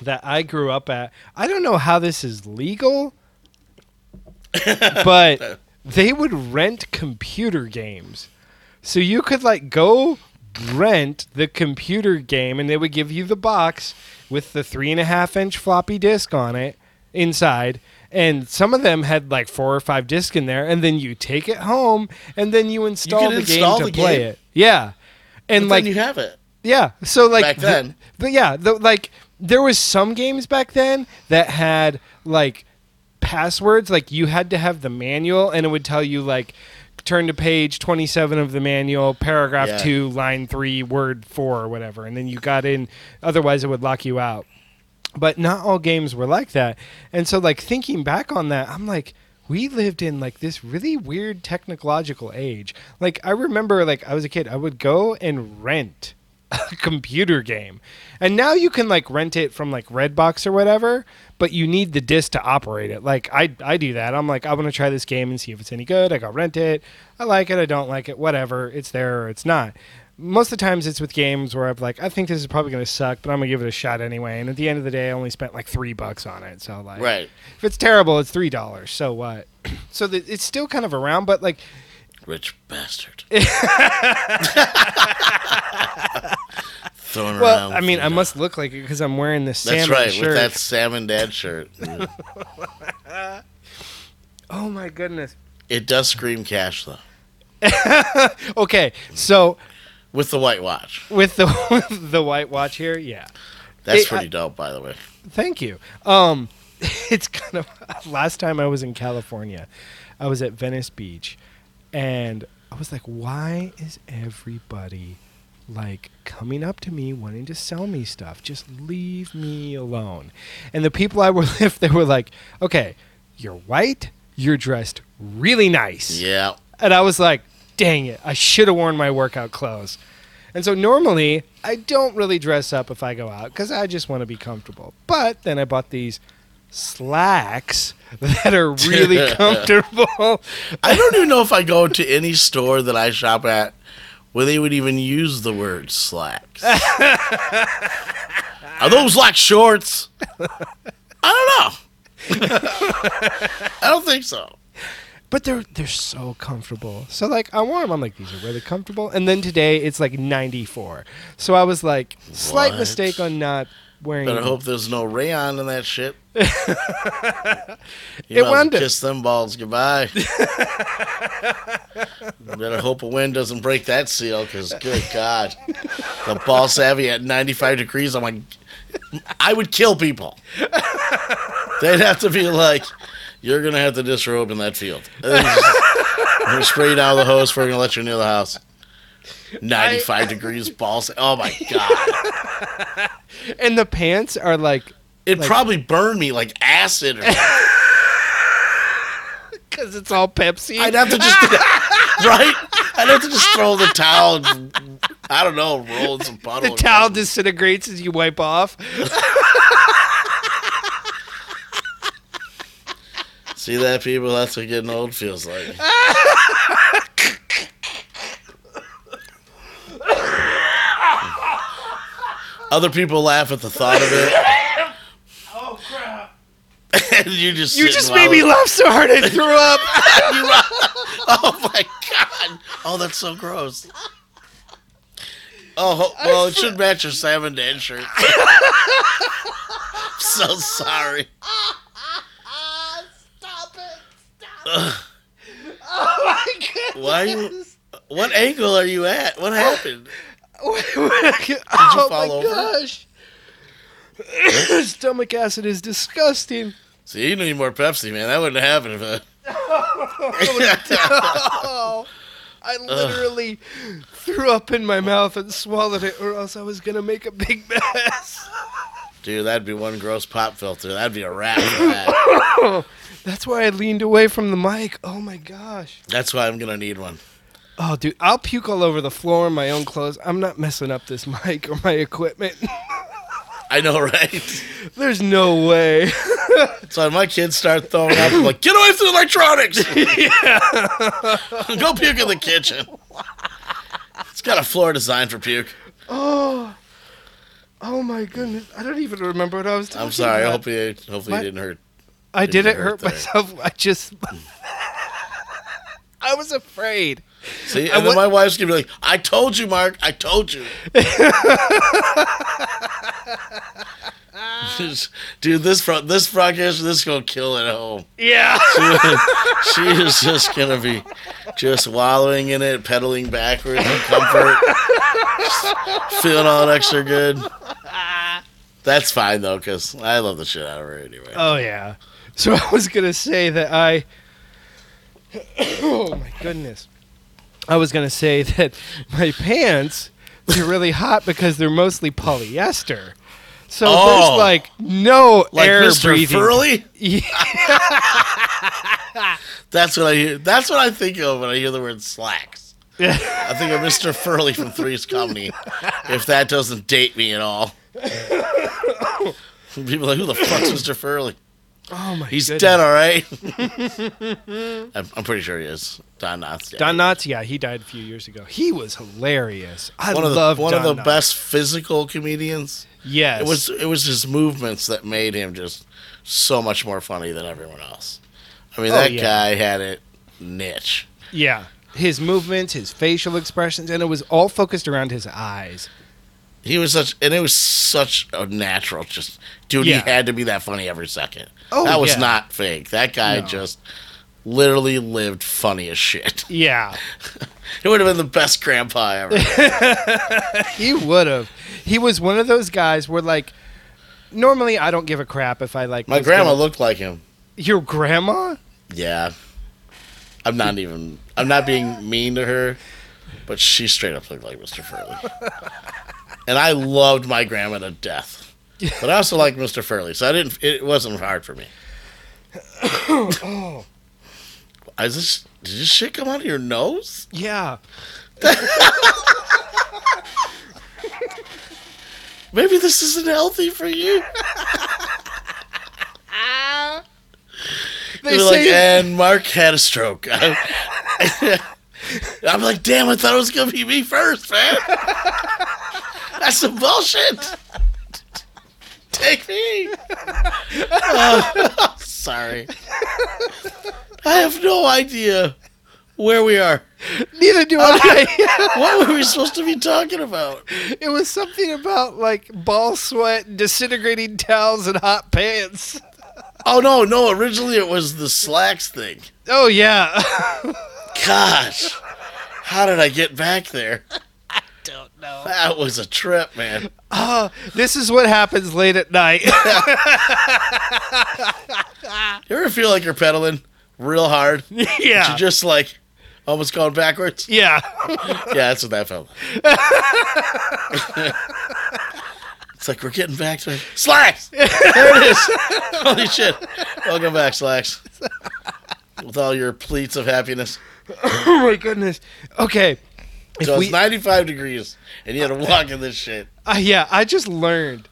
that I grew up at. I don't know how this is legal, but they would rent computer games. So you could like go rent the computer game and they would give you the box with the three and a half inch floppy disk on it inside. And some of them had like four or five discs in there. And then you take it home and then you install you the install game the to game. play it. Yeah. And but like, then you have it. Yeah. So like, back then. The, the, yeah. The, like, there was some games back then that had, like, passwords. Like, you had to have the manual, and it would tell you, like, turn to page twenty-seven of the manual, paragraph yeah. two, line three, word four, or whatever. And then you got in. Otherwise, it would lock you out. But not all games were like that. And so, like, thinking back on that, I'm like, we lived in, like, this really weird technological age. Like, I remember, like, I was a kid. I would go and rent a computer game. And now you can like rent it from like Redbox or whatever, but you need the disc to operate it. Like I I do that. I'm like, I want to try this game and see if it's any good. I go rent it. I like it. I don't like it. Whatever. It's there or it's not. Most of the times it's with games where I'm like, I think this is probably going to suck, but I'm going to give it a shot anyway. And at the end of the day, I only spent like three bucks on it. So like, right. If it's terrible, it's three dollars. So what? So the, it's still kind of around, but like, rich bastard. Throwing well, around I mean, I know. Must look like it because I'm wearing this salmon shirt. That's right, shirt. With that salmon dad shirt. Yeah. Oh my goodness! It does scream cash though. Okay, so. With the white watch. With the with the white watch here, yeah. That's it, pretty I, dope, by the way. Thank you. Um, it's kind of... Last time I was in California, I was at Venice Beach, and I was like, why is everybody, like, coming up to me wanting to sell me stuff? Just leave me alone. And the people I were with, they were like, okay, you're white, you're dressed really nice. Yeah. And I was like... Dang it, I should have worn my workout clothes. And so normally, I don't really dress up if I go out because I just want to be comfortable. But then I bought these slacks that are really comfortable. I don't even know if I go to any store that I shop at where they would even use the word slacks. Are those like shorts? I don't know. I don't think so. But they're they're so comfortable. So, like, I wore them. I'm like, these are really comfortable. And then today, it's like ninety-four. So I was like, slight what? Mistake on not wearing them. Better hope there's no rayon in that shit. You it know, wonder. Kiss them balls goodbye. Better hope a wind doesn't break that seal because, good God. The ball savvy at ninety-five degrees, I'm like, I would kill people. They'd have to be like... You're going to have to disrobe in that field. You're straight out of the hose. We're going to let you near the house. ninety-five I, degrees, balls. Oh, my God. And the pants are like... It like, probably burned me like acid. Because it's all Pepsi. I'd have to just... Right? I'd have to just throw the towel. And, I don't know, roll in some puddle. The towel something. Disintegrates as you wipe off. See that, people? That's what getting old feels like. Other people laugh at the thought of it. Oh, crap. And you just You just made me laugh so hard I threw up. Oh, my God. Oh, that's so gross. Oh, well, it should match your salmon dad shirt. I'm so sorry. Oh my God! Why? You, what angle are you at? What happened? Did you oh fall over? Oh my gosh! Stomach acid is disgusting. See, you need more Pepsi, man. That wouldn't happen if I. Oh, no. I literally Ugh. threw up in my mouth and swallowed it, or else I was gonna make a big mess. Dude, that'd be one gross pop filter. That'd be a wrap. That. That's why I leaned away from the mic. Oh, my gosh. That's why I'm going to need one. Oh, dude, I'll puke all over the floor in my own clothes. I'm not messing up this mic or my equipment. I know, right? There's no way. So my kids start throwing up. I'm like, get away from the electronics. Yeah. Go puke in the kitchen. It's got a floor design for puke. Oh. Oh, my goodness. I don't even remember what I was talking about. I'm sorry. About. I hope you, hopefully my, you didn't hurt. I didn't, didn't hurt, hurt myself. I just... I was afraid. See? And I then went, my wife's going to be like, I told you, Mark. I told you. Dude, this front, this broadcast, this is going to kill at home. Yeah. She, she is just going to be just wallowing in it, pedaling backwards in comfort. Feeling all extra good. That's fine though, because I love the shit out of her anyway. Oh yeah. So I was gonna say that I. Oh my goodness. I was gonna say that my pants they're really hot because they're mostly polyester. So oh, there's like no like air Mister breathing. Furley? Yeah. That's what I hear. That's what I think of when I hear the word slacks. I think of Mister Furley from Three's Company. If that doesn't date me at all. People are like, who the fuck's Mister Furley? Oh my He's goodness. Dead, all right? I'm, I'm pretty sure he is. Don Knotts. Yeah. Don Knotts, yeah, he died a few years ago. He was hilarious. I love Don Knotts. One of the best physical comedians. Yes. It was it was his movements that made him just so much more funny than everyone else. I mean, oh, that yeah. guy had it niche. Yeah. His movements, his facial expressions, and it was all focused around his eyes. He was such, and it was such a natural, just, dude, yeah. he had to be that funny every second. Oh, that was yeah. not fake. That guy no. just literally lived funny as shit. Yeah. He would have been the best grandpa ever. He would have. He was one of those guys where, like, normally I don't give a crap if I, like. My grandma gonna... looked like him. Your grandma? Yeah. I'm not even, I'm not being mean to her, but she straight up looked like Mister Furley. And I loved my grandma to death, but I also liked Mister Furley, so I didn't. It wasn't hard for me. Oh, is this? Did this shit come out of your nose? Yeah. Maybe this isn't healthy for you. They were like, and Mark had a stroke. I'm like, damn! I thought it was gonna be me first, man. That's some bullshit. Take me. Uh, sorry. I have no idea where we are. Neither do uh, I. What were we supposed to be talking about? It was something about, like, ball sweat, disintegrating towels, and hot pants. Oh, no, no. Originally, it was the slacks thing. Oh, yeah. Gosh. How did I get back there? Don't know. That was a trip, man. Oh, this is what happens late at night. You ever feel like you're pedaling real hard? Yeah. But you're just like almost going backwards? Yeah. Yeah, that's what that felt like. It's like we're getting back to it. Slacks! There it is. Holy shit. Welcome back, Slacks. With all your pleats of happiness. Oh, my goodness. Okay. So we, it's ninety-five degrees, and you had to walk in this shit. Uh, yeah, I just learned.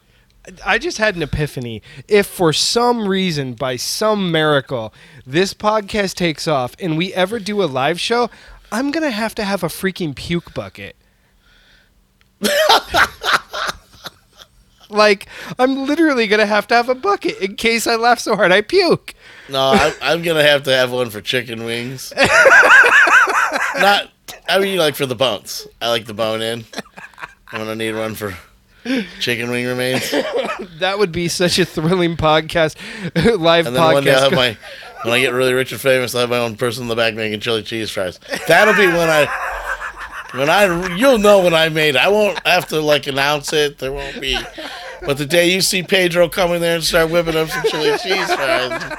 I just had an epiphany. If for some reason, by some miracle, this podcast takes off and we ever do a live show, I'm going to have to have a freaking puke bucket. Like, I'm literally going to have to have a bucket in case I laugh so hard I puke. No, I, I'm going to have to have one for chicken wings. Not... I mean, like, for the bones. I like the bone in. I'm going to need one for chicken wing remains. That would be such a thrilling podcast, live and then podcast. One day I'll have my, when I get really rich and famous, I'll have my own person in the back making chili cheese fries. That'll be when I, when I, you'll know when I made it. I won't have to, like, announce it. There won't be. But the day you see Pedro come in there and start whipping up some chili cheese fries,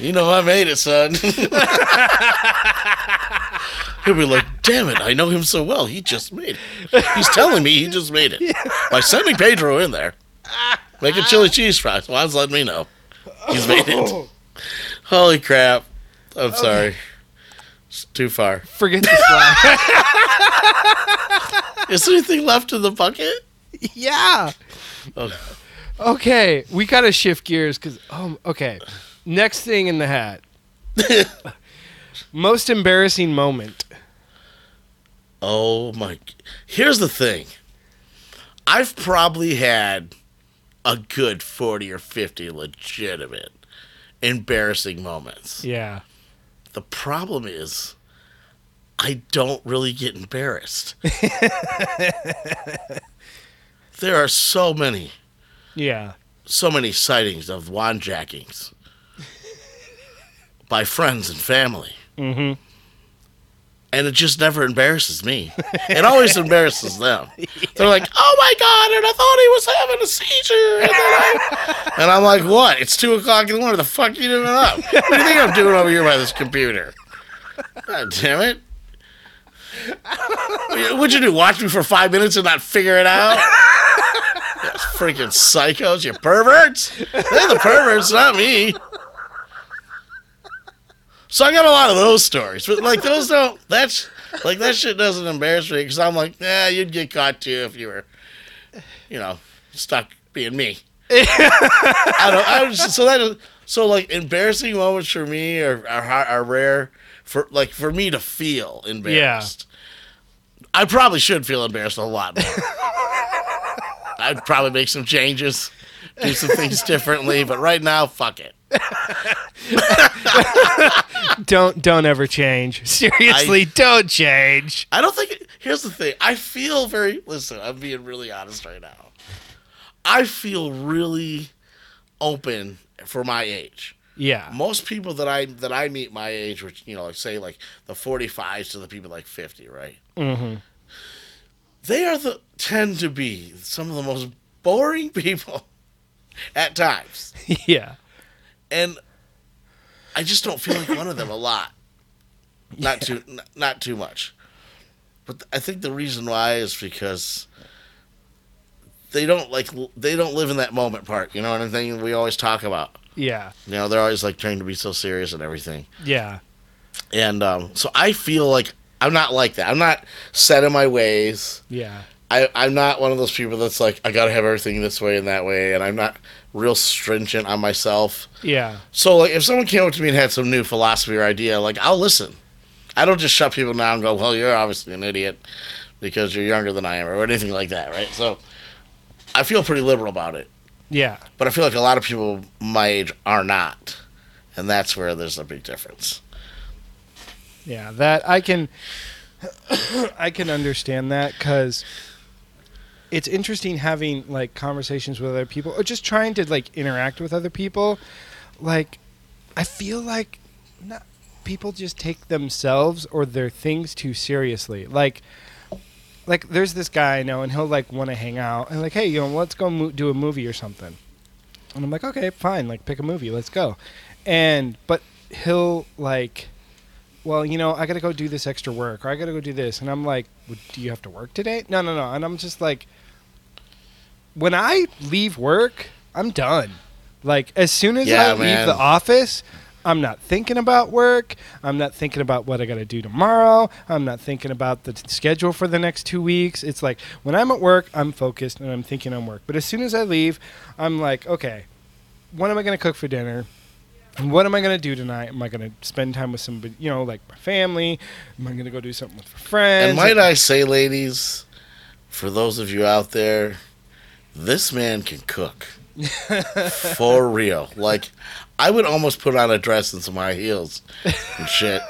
you know I made it, son. He'll be like, damn it, I know him so well. He just made it. He's telling me he just made it. Yeah. By sending Pedro in there, making chili cheese fries. Juan's letting me know he's made it. Holy crap. I'm sorry. Okay. It's too far. Forget the slide. Is there anything left in the bucket? Yeah. Okay, okay we got to shift gears because, um, okay. Next thing in the hat. Most embarrassing moment. Oh, my. Here's the thing. I've probably had a good forty or fifty legitimate embarrassing moments. Yeah. The problem is I don't really get embarrassed. There are so many. Yeah. So many sightings of wand jackings. By friends and family. Mm-hmm. And it just never embarrasses me. It always embarrasses them. Yeah. They're like, oh, my God, and I thought he was having a seizure. And, I... and I'm like, what? It's two o'clock in the morning. The fuck are you doing up? What do you think I'm doing over here by this computer? God damn it. What'd you do, watch me for five minutes and not figure it out? You freaking psychos, you perverts. They're the perverts, not me. So I got a lot of those stories, but like those don't. That's like that shit doesn't embarrass me because I'm like, nah, you'd get caught too if you were, you know, stuck being me. I don't. I was, so that is, so like embarrassing moments for me are are, are rare. For like for me to feel embarrassed, yeah. I probably should feel embarrassed a lot more. I'd probably make some changes, do some things differently, but right now, fuck it. don't don't ever change. Seriously, I, don't change. I don't think. It, here's the thing. I feel very. Listen, I'm being really honest right now. I feel really open for my age. Yeah. Most people that I that I meet my age, which, you know, like say like the forty-fives to the people like fifty, right? Mm-hmm. They are the tend to be some of the most boring people at times. Yeah. And I just don't feel like one of them a lot. Not yeah. too not, not too much. But I think the reason why is because they don't like they don't live in that moment part, you know what I'm saying? We always talk about. Yeah. You know, they're always, like, trying to be so serious and everything. Yeah. And um, so I feel like I'm not like that. I'm not set in my ways. Yeah. I, I'm not one of those people that's like, I got to have everything this way and that way, and I'm not real stringent on myself. Yeah. So, like, if someone came up to me and had some new philosophy or idea, like, I'll listen. I don't just shut people down and go, well, you're obviously an idiot because you're younger than I am or anything like that, right? So I feel pretty liberal about it. Yeah. But I feel like a lot of people my age are not. And that's where there's a big difference. Yeah, that I can I can understand that because it's interesting having like conversations with other people or just trying to like interact with other people. Like I feel like not, people just take themselves or their things too seriously. Like Like, there's this guy I know, and he'll, like, want to hang out. And, like, hey, you know, let's go mo- do a movie or something. And I'm like, okay, fine. Like, pick a movie. Let's go. And, but he'll, like, well, you know, I got to go do this extra work. Or I got to go do this. And I'm like, well, do you have to work today? No, no, no. And I'm just like, when I leave work, I'm done. Like, as soon as yeah, I man. leave the office, I'm not thinking about work. I'm not thinking about what I got to do tomorrow. I'm not thinking about the t- schedule for the next two weeks. It's like when I'm at work, I'm focused and I'm thinking on work. But as soon as I leave, I'm like, okay, what am I going to cook for dinner? What am I going to do tonight? Am I going to spend time with somebody, you know, like my family? Am I going to go do something with friends? And might I say, ladies, for those of you out there, this man can cook. For real. Like, I would almost put on a dress and some high heels and shit.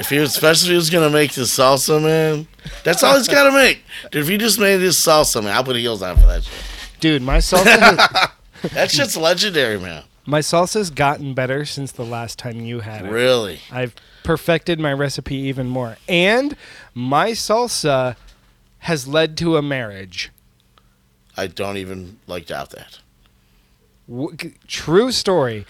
If he was, especially if he was going to make his salsa, man. That's all he's got to make. Dude, if he just made his salsa, man, I'll put heels on for that shit. Dude, my salsa... that shit's legendary, man. My salsa's gotten better since the last time you had it. Really? I've perfected my recipe even more. And my salsa has led to a marriage. I don't even, like, doubt that. True story.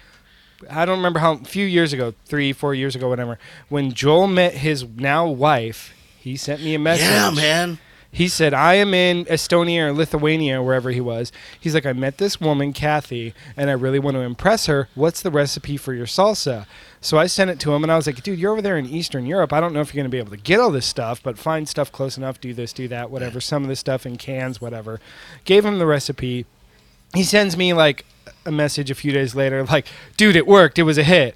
I don't remember how, a few years ago, three, four years ago, whatever, when Joel met his now wife, he sent me a message. Yeah, man. He said, I am in Estonia or Lithuania or wherever he was. He's like, I met this woman, Kathy, and I really want to impress her. What's the recipe for your salsa? So I sent it to him, and I was like, dude, you're over there in Eastern Europe. I don't know if you're going to be able to get all this stuff, but find stuff close enough, do this, do that, whatever, some of this stuff in cans, whatever. Gave him the recipe. He sends me, like, a message a few days later, like, dude, it worked. It was a hit.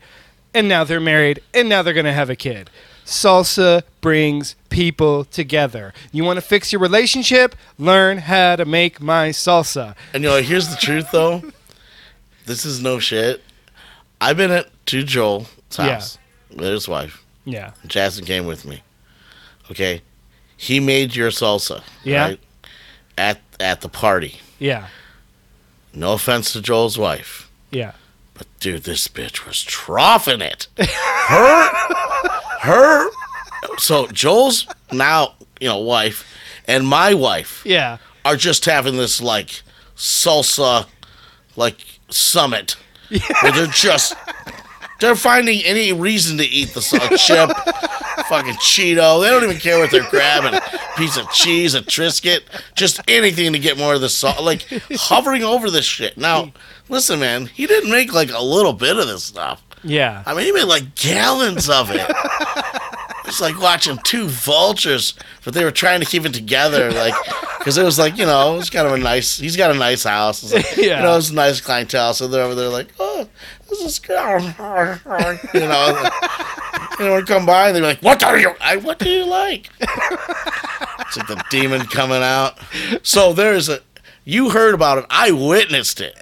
And now they're married, and now they're going to have a kid. Salsa brings people together. You want to fix your relationship? Learn how to make my salsa. And you're like, here's the truth, though. This is no shit. I've been at to Joel's house yeah. with his wife. Yeah. Jasmine came with me. Okay. He made your salsa. Yeah. Right? At, at the party. Yeah. No offense to Joel's wife. Yeah. But, dude, this bitch was troughing it. Her, her, so Joel's now, you know, wife and my wife yeah. are just having this, like, salsa, like, summit. Yeah. Where they're just, they're finding any reason to eat the salsa chip, fucking Cheeto. They don't even care what they're grabbing. Piece of cheese, a Triscuit, just anything to get more of the salt. Like, hovering over this shit. Now, listen, man, he didn't make, like, a little bit of this stuff. Yeah. I mean, he made like gallons of it. It's like watching two vultures, but they were trying to keep it together, like, because it was like, you know, it's kind of a nice, he's got a nice house. It's like, yeah. You know, it's a nice clientele, so they're over there like, oh, this is good. You know, like, you know, come by, and they're like, what are you, I, what do you like? It's like the demon coming out. So there's a, you heard about it, I witnessed it.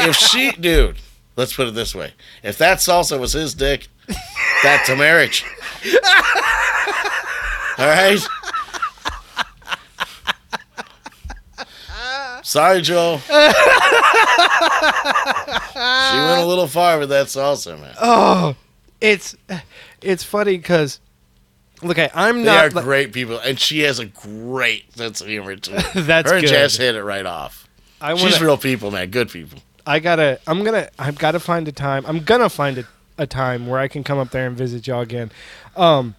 If she, dude, let's put it this way. If that salsa was his dick, that's a marriage. All right? Sorry, Joel. She went a little far with that salsa, man. Oh, it's it's funny because, look, I, I'm they not... They are great people, and she has a great sense of humor, too. That's Her good. Her and Jess hit it right off. I wanna, She's real people, man. Good people. I gotta, I'm gonna, I've gotta find a time. I'm gonna find a, a time where I can come up there and visit y'all again. Um,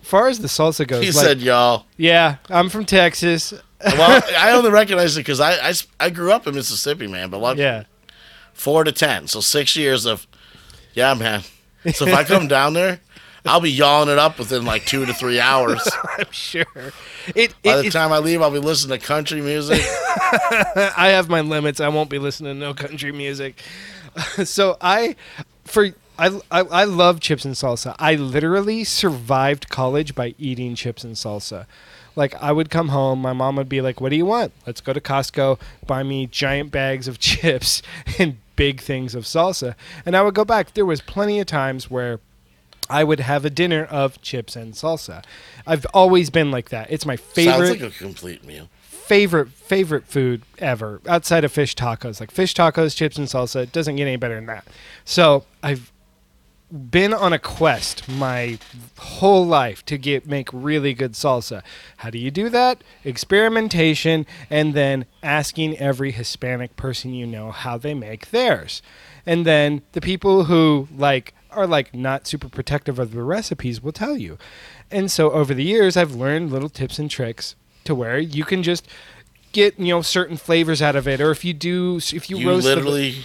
far as the salsa goes, he like, said, y'all. Yeah, I'm from Texas. Well, I only recognize it because I, I, I grew up in Mississippi, man. But like, yeah, four to ten, so six years of, yeah, man. So if I come down there, I'll be yawing it up within like two to three hours. I'm sure. It, By it, the time I leave, I'll be listening to country music. I have my limits. I won't be listening to no country music. So I, for I, I, I love chips and salsa. I literally survived college by eating chips and salsa. Like, I would come home, my mom would be like, what do you want? Let's go to Costco, buy me giant bags of chips and big things of salsa. And I would go back. There was plenty of times where I would have a dinner of chips and salsa. I've always been like that. It's my favorite. Sounds like a complete meal. Favorite, favorite food ever outside of fish tacos. Like fish tacos, chips and salsa. It doesn't get any better than that. So I've been on a quest my whole life to get make really good salsa. How do you do that? Experimentation and then asking every Hispanic person you know how they make theirs. And then the people who like are like not super protective of the recipes will tell you. And so over the years, I've learned little tips and tricks to where you can just get, you know, certain flavors out of it. Or if you do, if you, you roast You literally the,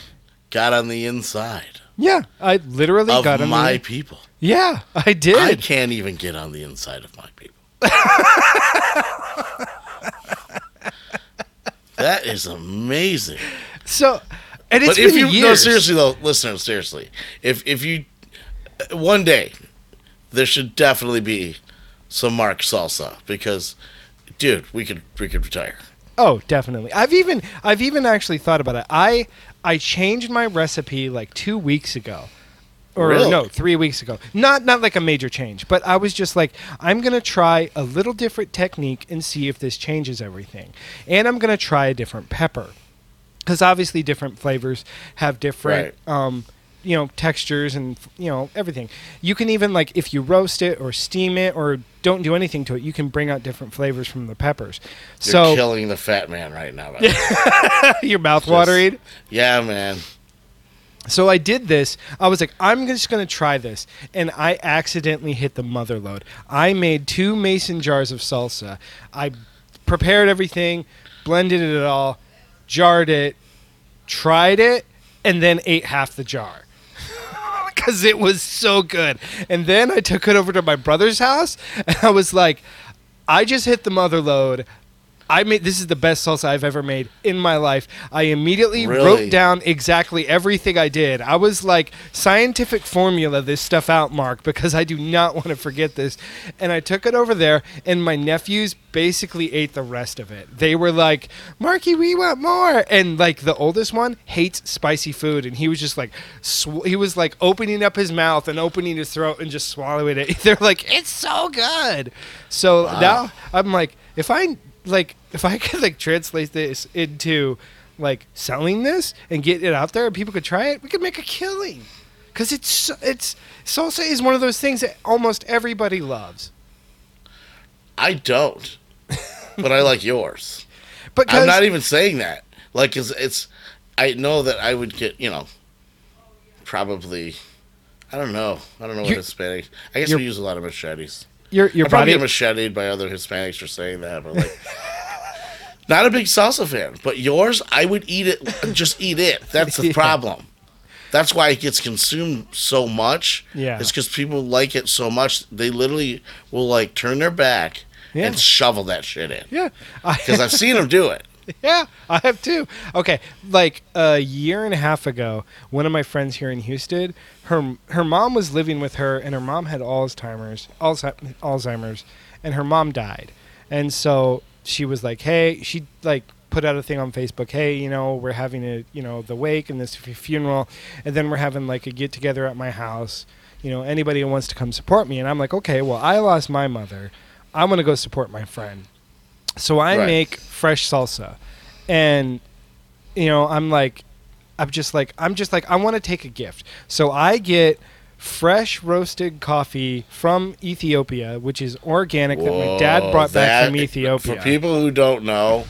got on the inside. Yeah, I literally got on the inside. Of my people. Yeah, I did. I can't even get on the inside of my people. That is amazing. So, and it's but been if you, years. No, seriously though, listeners, seriously. If, if you, one day, there should definitely be some Mark salsa because, dude, we could we could retire. Oh, definitely. I've even I've even actually thought about it. I I changed my recipe like two weeks ago, or really? no, three weeks ago. Not not like a major change, but I was just like, I'm gonna try a little different technique and see if this changes everything, and I'm gonna try a different pepper, because obviously different flavors have different. Right. Um, you know, textures and, you know, everything. You can even, like, if you roast it or steam it or don't do anything to it, you can bring out different flavors from the peppers. You're so killing the fat man right now. Your mouth just, watering? Yeah, man. So I did this. I was like, I'm just going to try this. And I accidentally hit the mother load. I made two mason jars of salsa. I prepared everything, blended it all, jarred it, tried it, and then ate half the jar. Because it was so good. And then I took it over to my brother's house, and I was like, I just hit the mother load. I made this is the best salsa I've ever made in my life. I immediately really? wrote down exactly everything I did. I was like, scientific formula this stuff out, Mark, because I do not want to forget this. And I took it over there, and my nephews basically ate the rest of it. They were like, Marky, we want more. And like the oldest one hates spicy food, and he was just like, sw- he was like opening up his mouth and opening his throat and just swallowing it. They're like, it's so good. So wow. Now I'm like, if I... Like, if I could, like, translate this into, like, selling this and get it out there and people could try it, we could make a killing. Because it's, it's, salsa is one of those things that almost everybody loves. I don't. But I like yours. But I'm not even saying that. Like, it's, it's, I know that I would get, you know, probably, I don't know. I don't know what Hispanic, I guess we use a lot of machetes. Your your I body probably macheted by other Hispanics for saying that, but like, not a big salsa fan. But yours, I would eat it. Just eat it. That's the yeah. problem. that's why it gets consumed so much. Yeah. It's because people like it so much, they literally will, like, turn their back yeah. and shovel that shit in. Yeah. Because I've seen them do it. Yeah, I have too. Okay, like a year and a half ago, one of my friends here in Houston, her her mom was living with her, and her mom had Alzheimer's, Alzheimer's, and her mom died. And so she was like, hey, she like put out a thing on Facebook, hey, you know, we're having a, you know, the wake and this funeral, and then we're having like a get together at my house, you know, anybody who wants to come support me. And I'm like, okay, well, I lost my mother. I'm going to go support my friend. So I right. make fresh salsa, and, you know, I'm like, I'm just like, I'm just like, I want to take a gift. So I get fresh roasted coffee from Ethiopia, which is organic. Whoa, that my dad brought that, back from Ethiopia. For people who don't know,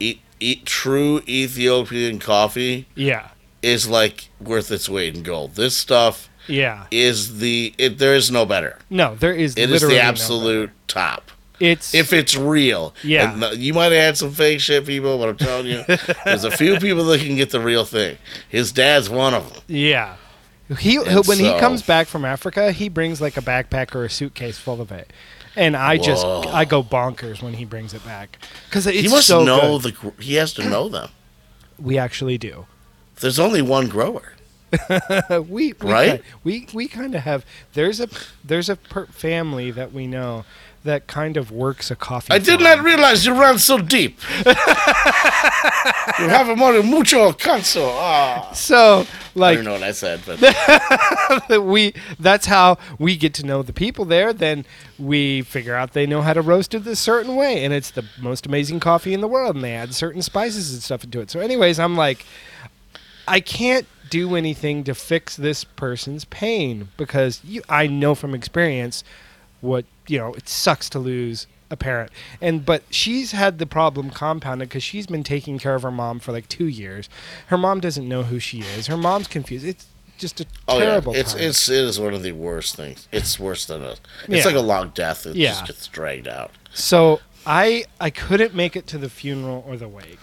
eat, eat true Ethiopian coffee yeah. is like worth its weight in gold. This stuff yeah. is the, it, there is no better. No, there is it literally It is the absolute no top. It's, if it's real. Yeah. And the, you might have had some fake shit, people, but I'm telling you, there's a few people that can get the real thing. His dad's one of them. Yeah. He and When so, he comes back from Africa, he brings like a backpack or a suitcase full of it. And I whoa. just, I go bonkers when he brings it back. Because it's he must so know good. The, he has to know them. We actually do. There's only one grower. we, we Right? Kinda, we we kind of have, there's a, there's a per- family that we know that kind of works a coffee I farm. Did not realize you ran so deep. You have a more mucho canso. Oh. So, like, I don't know what I said, but we that's how we get to know the people there. Then we figure out they know how to roast it a certain way, and it's the most amazing coffee in the world, and they add certain spices and stuff into it. So anyways, I'm like, I can't do anything to fix this person's pain because you, I know from experience what, you know, it sucks to lose a parent. And but she's had the problem compounded because she's been taking care of her mom for like two years. Her mom doesn't know who she is. Her mom's confused. It's just a oh, terrible yeah. it's, time. It's, it is one of the worst things. It's worse than a... It's yeah. like a long death. It yeah. just gets dragged out. So I I couldn't make it to the funeral or the wake.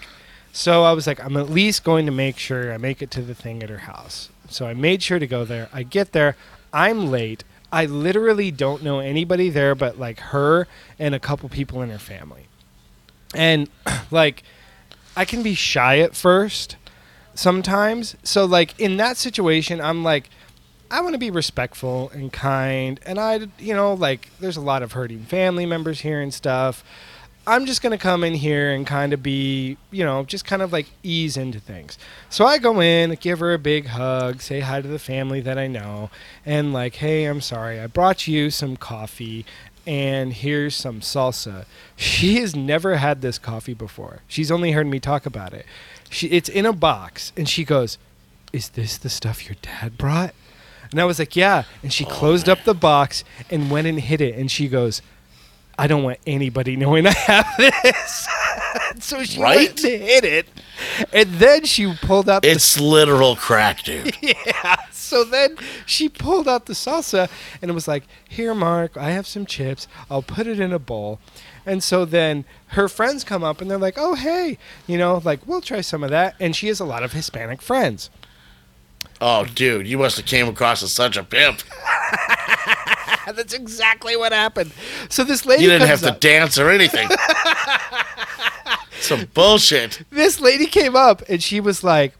So I was like, I'm at least going to make sure I make it to the thing at her house. So I made sure to go there. I get there. I'm late. I literally don't know anybody there but, like, her and a couple people in her family. And, like, I can be shy at first sometimes. So, like, in that situation, I'm like, I want to be respectful and kind. And I, you know, like, there's a lot of hurting family members here and stuff. I'm just going to come in here and kind of be, you know, just kind of, like, ease into things. So I go in, give her a big hug, say hi to the family that I know, and, like, hey, I'm sorry. I brought you some coffee, and here's some salsa. She has never had this coffee before. She's only heard me talk about it. She, it's in a box, and she goes, is this the stuff your dad brought? And I was like, yeah. And she closed up the box and went and hid it, and she goes, I don't want anybody knowing I have this. So she right? went to hit it. And then she pulled out It's the... literal crack, dude. Yeah. So then she pulled out the salsa and it was like, here, Mark, I have some chips. I'll put it in a bowl. And so then her friends come up and they're like, oh, hey, you know, like, we'll try some of that. And she has a lot of Hispanic friends. Oh, dude, you must have came across as such a pimp. That's exactly what happened. So this lady, you didn't comes have up. to dance or anything. Some bullshit. This lady came up and she was like,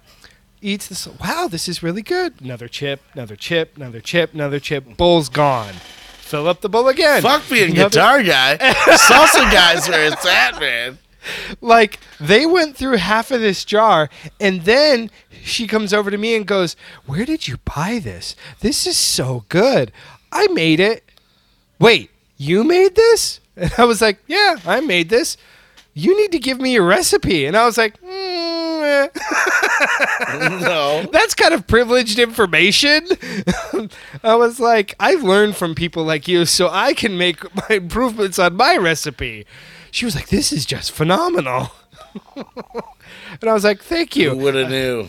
"Eats this. Wow, this is really good. Another chip, another chip, another chip, another chip. Bowl's gone. Fill up the bowl again. Fuck being another- guitar guy. Salsa guy's where it's at, man." Like, they went through half of this jar, and then she comes over to me and goes, "Where did you buy this? This is so good. I made it." Wait, you made this? And I was like, yeah, I made this. You need to give me your recipe. And I was like, mm. No. That's kind of privileged information. I was like, I've learned from people like you, so I can make my improvements on my recipe. She was like, this is just phenomenal. And I was like, thank you. Who would have knew?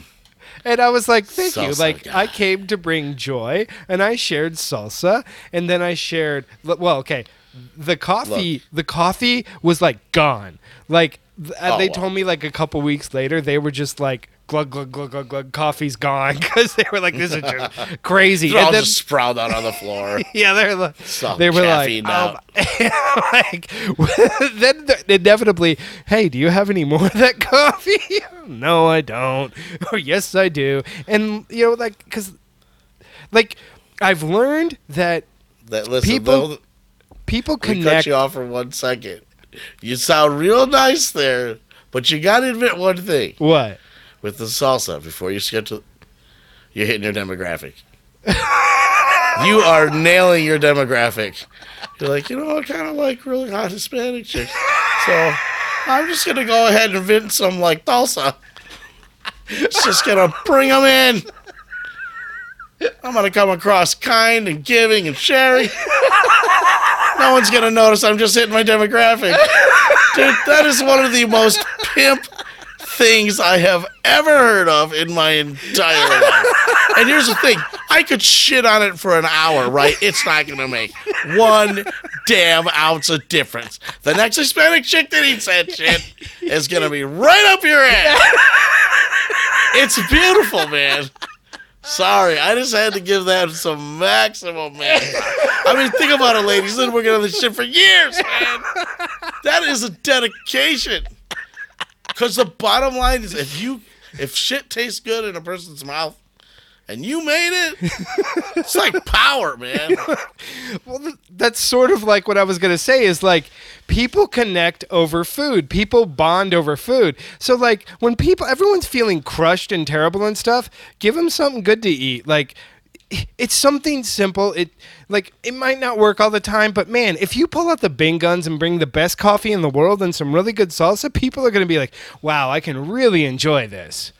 And I was like, thank salsa you. Like, guy. I came to bring joy, and I shared salsa, and then I shared, well, okay, the coffee, Look. the coffee was, like, gone. Like, th- oh, they wow. told me, like, a couple weeks later, they were just, like, glug, glug, glug, glug, glug, coffee's gone, because they were like, this is just crazy. It all then, just sprawled out on the floor. Yeah, they were like, Some they were like, um, like then inevitably, hey, do you have any more of that coffee? No, I don't. Or yes, I do. And, you know, like, because, like, I've learned that, that listen, people, people connect. Cut you off for one second. You sound real nice there, but you got to admit one thing. What? With the salsa, before you skip to, you're hitting your demographic. You are nailing your demographic. You're like, you know, I kind of like really hot Hispanic chicks, so I'm just going to go ahead and invent some, like, salsa. It's just going to bring them in. I'm going to come across kind and giving and sharing. No one's going to notice I'm just hitting my demographic. Dude, that is one of the most pimp things I have ever heard of in my entire life. And here's the thing. I could shit on it for an hour, right? It's not going to make one damn ounce of difference. The next Hispanic chick that eats that shit is going to be right up your ass. It's beautiful, man. Sorry, I just had to give that some maximum, man. I mean, think about it, ladies. I've been working on this shit for years, man. That is a dedication. Because the bottom line is, if you, if shit tastes good in a person's mouth, and you made it, it's like power, man. Well, th- that's sort of like what I was going to say is, like, people connect over food. People bond over food. So, like, when people, everyone's feeling crushed and terrible and stuff, give them something good to eat. Like, it's something simple. It, like, it might not work all the time, but, man, if you pull out the Bing guns and bring the best coffee in the world and some really good salsa, people are going to be like, wow, I can really enjoy this.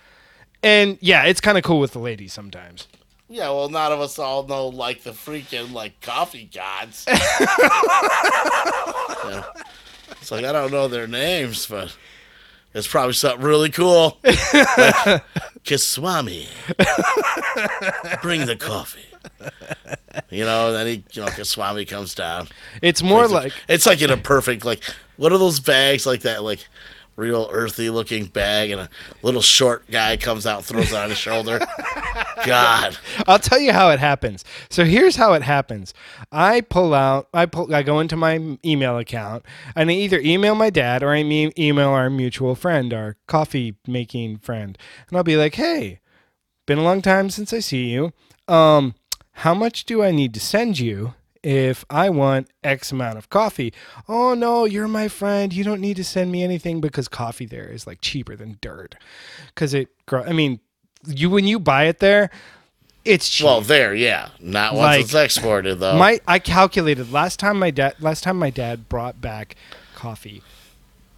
And, yeah, it's kind of cool with the ladies sometimes. Yeah, well, none of us all know, like, the freaking, like, coffee gods. Yeah. It's like, I don't know their names, but it's probably something really cool. Like, Kiswami, bring the coffee. You know, and then he, you know, Kiswami comes down. It's more like... A, it's like in a perfect, like, what are those bags like that, like... real earthy looking bag, and a little short guy comes out and throws it on his shoulder. God. I'll tell you how it happens. So here's how it happens. I pull out, I pull, I go into my email account, and I either email my dad or I email our mutual friend, our coffee making friend. And I'll be like, hey, been a long time since I see you. Um, how much do I need to send you? If I want X amount of coffee, oh no, you're my friend. You don't need to send me anything because coffee there is like cheaper than dirt. Because it, I mean, you when you buy it there, it's cheap. Well, there, yeah, not once like, it's exported though. My, I calculated last time my dad last time my dad brought back coffee.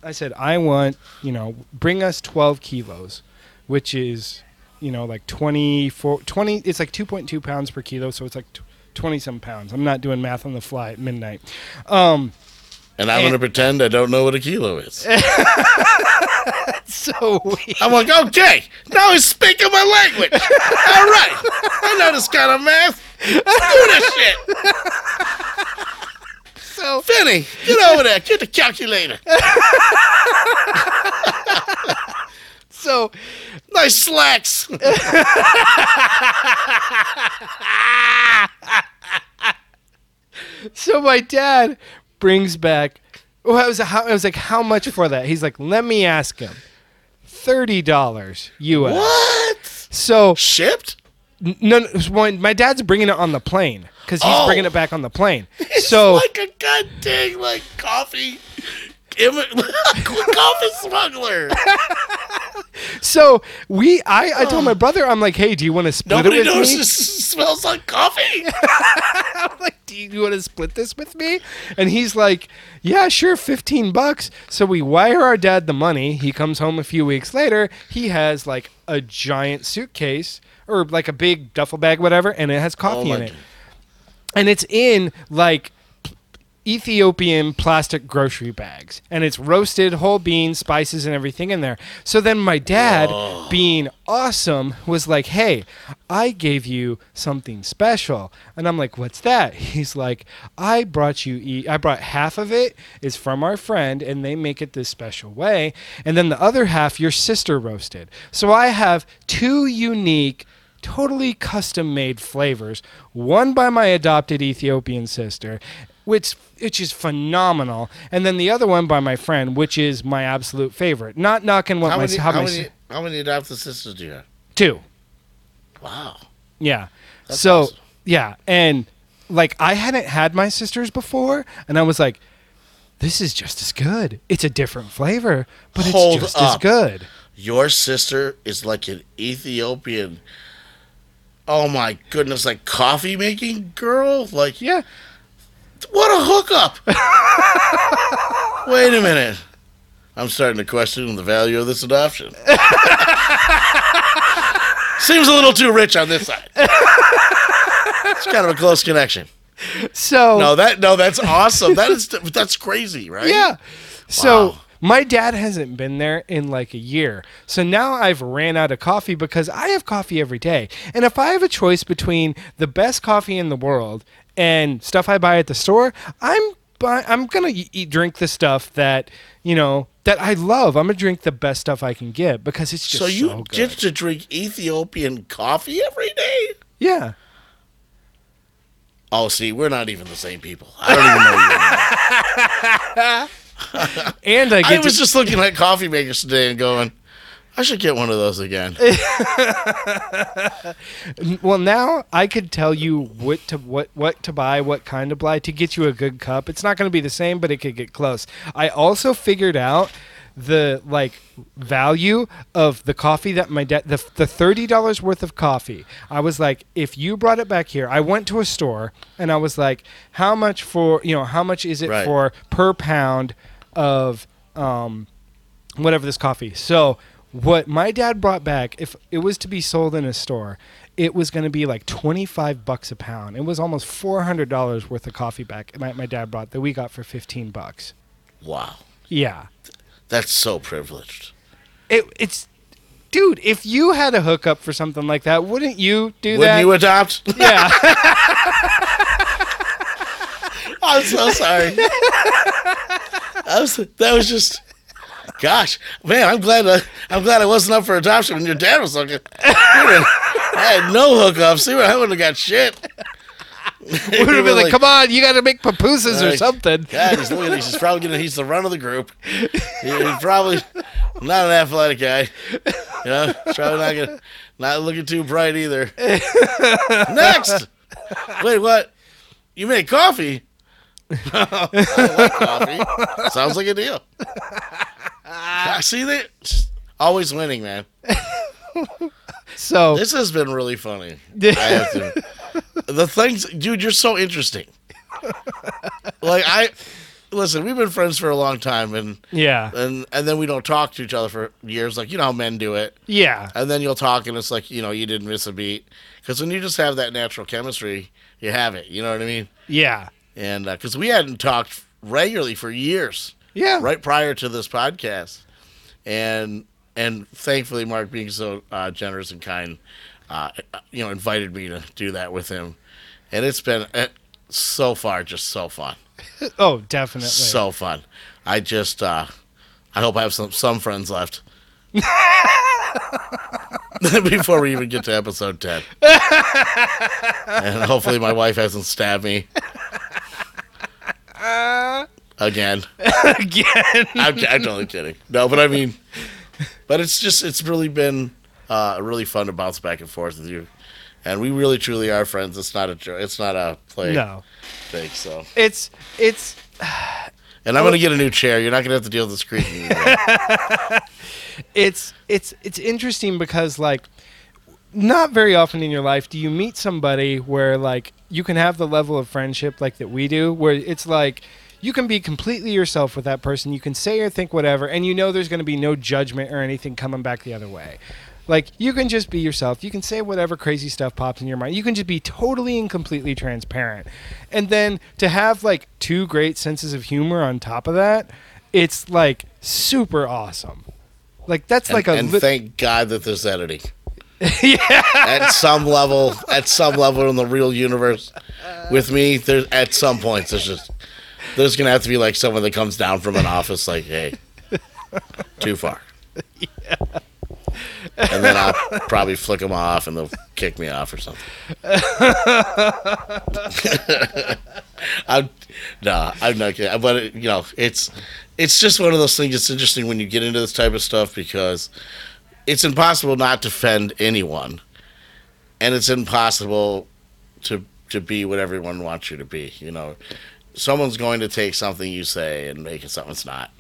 I said I want you know bring us twelve kilos, which is you know like twenty-four, twenty. It's like two point two pounds per kilo, so it's like. T- twenty-some pounds. I'm not doing math on the fly at midnight. Um, and I'm going to pretend I don't know what a kilo is. So weird. I'm like, okay, now he's speaking my language. All right. I know this kind of math. Let's do this shit. So Finny, get over there. Get the calculator. So nice slacks. So my dad brings back. Oh, I was I was like, how much for that? He's like, let me ask him. Thirty dollars U S. What? So shipped? No, no, my dad's bringing it on the plane because he's oh. bringing it back on the plane. It's so like a goddamn like coffee. Coffee smuggler. So we, I, I told my brother, I'm like, hey, do you want to split Nobody it with me? Nobody knows this smells like coffee. I'm like, do you want to split this with me? And he's like, yeah, sure, fifteen bucks. So we wire our dad the money. He comes home a few weeks later. He has like a giant suitcase or like a big duffel bag, whatever, and it has coffee oh in it. God. And it's in like Ethiopian plastic grocery bags, and it's roasted whole beans, spices, and everything in there. So then my dad, Whoa. being awesome, was like, hey, I gave you something special. And I'm like, what's that? He's like, I brought you e- I brought half of it is from our friend, and they make it this special way, and then the other half your sister roasted. So I have two unique, totally custom-made flavors, one by my adopted Ethiopian sister, which which is phenomenal, and then the other one by my friend, which is my absolute favorite. Not knocking what how my... Many, how, how, many, si- how many adopted sisters do you have? Two. Wow. Yeah. That's so, awesome. Yeah, and like I hadn't had my sisters before, and I was like, this is just as good. It's a different flavor, but Hold it's just up. as good. Your sister is like an Ethiopian, oh my goodness, like coffee-making girl? Like, yeah. What a hookup! Wait a minute. I'm starting to question the value of this adoption. Seems a little too rich on this side. It's kind of a close connection. So no, that no, that's awesome. That is that's crazy, right? Yeah. Wow. So my dad hasn't been there in like a year. So now I've ran out of coffee because I have coffee every day. And if I have a choice between the best coffee in the world and stuff I buy at the store, I'm buy- I'm gonna eat, drink the stuff that you know that I love. I'm gonna drink the best stuff I can get because it's just so you so good. Get to drink Ethiopian coffee every day. Yeah. Oh, see, we're not even the same people. I don't even know you. And I, get I was to- just looking at coffee makers today and going, I should get one of those again. Well, now I could tell you what to what, what to buy, what kind to buy to get you a good cup. It's not going to be the same, but it could get close. I also figured out the like value of the coffee that my dad, the, the thirty dollars worth of coffee. I was like, if you brought it back here, I went to a store and I was like, how much for, you know, how much is it right. for per pound of um, whatever this coffee? So what my dad brought back, if it was to be sold in a store, it was going to be like twenty-five bucks a pound. It was almost four hundred dollars worth of coffee back my, my dad brought that we got for fifteen bucks. Wow. Yeah. That's so privileged. It, it's, dude, if you had a hookup for something like that, wouldn't you do wouldn't that? Wouldn't you adopt? Yeah. I'm so sorry. I was, that was just... Gosh, man, I'm glad I, I'm glad I wasn't up for adoption when your dad was looking. I had no hookups. I wouldn't have got shit. Would have been like, like, come on, you got to make pupusas like, or something. God, he's looking. He's probably gonna. He's the run of the group. He, he's probably not an athletic guy. You know, probably not gonna, not looking too bright either. Next, wait, what? You made coffee? I love coffee. Sounds like a deal. I see that. Always winning, man. So this has been really funny. I have to. The things, dude, you're so interesting. Like I, listen, we've been friends for a long time, and yeah, and and then we don't talk to each other for years. Like you know how men do it. Yeah. And then you'll talk, and it's like you know you didn't miss a beat because when you just have that natural chemistry, you have it. You know what I mean? Yeah. And because uh, we hadn't talked regularly for years. Yeah. Right prior to this podcast. And and thankfully, Mark, being so uh, generous and kind, uh, you know, invited me to do that with him. And it's been, uh, so far, just so fun. Oh, definitely. So fun. I just, uh, I hope I have some, some friends left. Before we even get to episode ten. And hopefully my wife hasn't stabbed me. Uh... Again. Again. I'm, I'm totally kidding. No, but I mean, but it's just, it's really been uh, really fun to bounce back and forth with you. And we really, truly are friends. It's not a joke. It's not a play. No. Thing, so. It's, it's. Uh, and I'm going to get a new chair. You're not going to have to deal with the screen anymore. It's, it's, it's interesting because, like, not very often in your life do you meet somebody where, like, you can have the level of friendship, like, that we do, where it's like, you can be completely yourself with that person. You can say or think whatever, and you know there's going to be no judgment or anything coming back the other way. Like, you can just be yourself. You can say whatever crazy stuff pops in your mind. You can just be totally and completely transparent. And then to have, like, two great senses of humor on top of that, it's, like, super awesome. Like, that's and, like a... And li- thank God that there's editing. Yeah. At some level, at some level in the real universe with me, there's at some points, there's just... There's going to have to be, like, someone that comes down from an office like, hey, too far. Yeah. And then I'll probably flick them off and they'll kick me off or something. I'm, nah, I'm not kidding. But, it, you know, it's it's just one of those things that's interesting when you get into this type of stuff, because it's impossible not to offend anyone. And it's impossible to to be what everyone wants you to be, you know. Someone's going to take something you say and make it something it's not.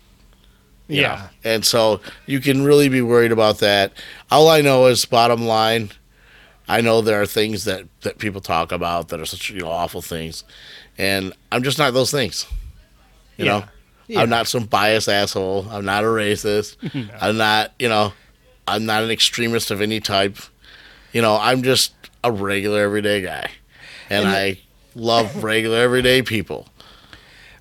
Yeah. Know? And so you can really be worried about that. All I know is, bottom line, I know there are things that, that people talk about that are such, you know, awful things. And I'm just not those things. You yeah. know? Yeah. I'm not some biased asshole. I'm not a racist. No. I'm not, you know, I'm not an extremist of any type. You know, I'm just a regular everyday guy. And, and I it- love regular everyday people.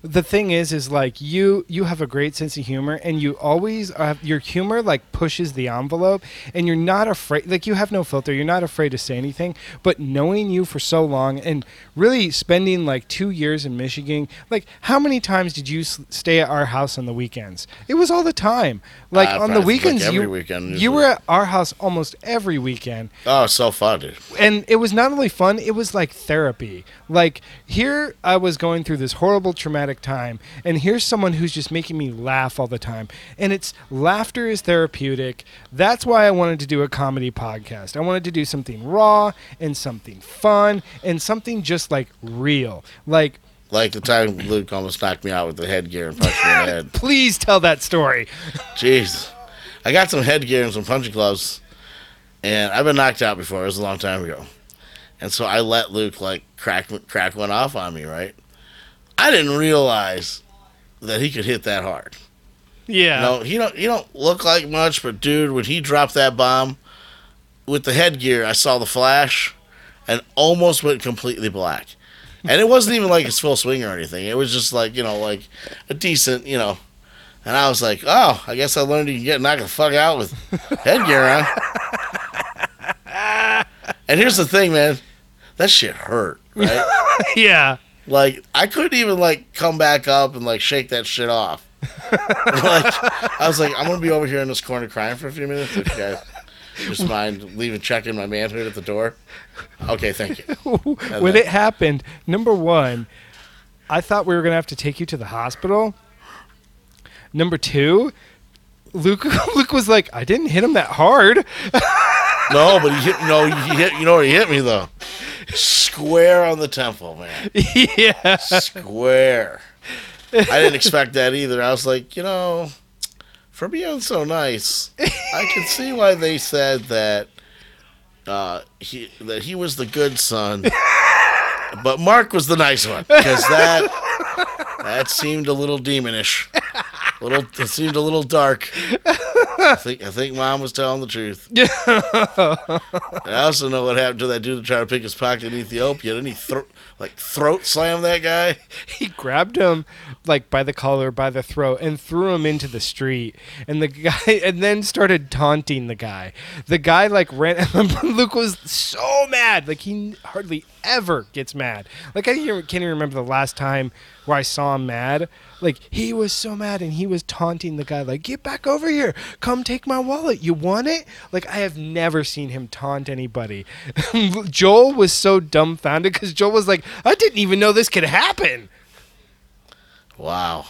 The thing is, is like you, you have a great sense of humor, and you always have, your humor like pushes the envelope, and you're not afraid. Like, you have no filter. You're not afraid to say anything. But knowing you for so long, and really spending like two years in Michigan, like, how many times did you s- stay at our house on the weekends? It was all the time. Like uh, on the weekends, like every you weekend, you were at our house almost every weekend. Oh, so fun, dude! And it was not only fun; it was like therapy. Like, here, I was going through this horrible traumatic time, and here's someone who's just making me laugh all the time, and it's laughter is therapeutic. That's why I wanted to do a comedy podcast. I wanted to do something raw and something fun and something just like real, like like the time Luke almost knocked me out with the headgear and punched me in the head. Please tell that story. Jeez, I got some headgear and some punching gloves, and I've been knocked out before. It was a long time ago, and so I let Luke like crack crack one off on me, right? I didn't realize that he could hit that hard. Yeah. No, he don't. He don't look like much, but dude, when he dropped that bomb with the headgear, I saw the flash, and almost went completely black. And it wasn't even like a full swing or anything. It was just like, you know, like a decent, you know. And I was like, oh, I guess I learned you can get knocked the fuck out with headgear on. And here's the thing, man, that shit hurt, right? Yeah. Like, I couldn't even, like, come back up and, like, shake that shit off. Like, I was like, I'm going to be over here in this corner crying for a few minutes. If you guys just mind leaving, checking my manhood at the door. Okay, thank you. And when then, it happened, number one, I thought we were going to have to take you to the hospital. Number two, Luke, Luke was like, I didn't hit him that hard. No, but he hit, no, he hit, you know where he hit me, though. Square on the temple, man. Yeah. Square. I didn't expect that either. I was like, you know, for being so nice, I can see why they said that uh, he that he was the good son, but Mark was the nice one, because that that seemed a little demonish. A little, it seemed a little dark. I think I think Mom was telling the truth. Yeah. I also know what happened to that dude that tried to pick his pocket in Ethiopia. Didn't he thro- like throat slam that guy? He grabbed him like by the collar, by the throat, and threw him into the street. And the guy, and then started taunting the guy. The guy like ran. Luke was so mad. Like, he hardly ever gets mad. Like, I can't even remember the last time where I saw him mad. Like, he was so mad, and he was taunting the guy, like, get back over here. Come take my wallet. You want it? Like, I have never seen him taunt anybody. Joel was so dumbfounded, because Joel was like, I didn't even know this could happen. Wow.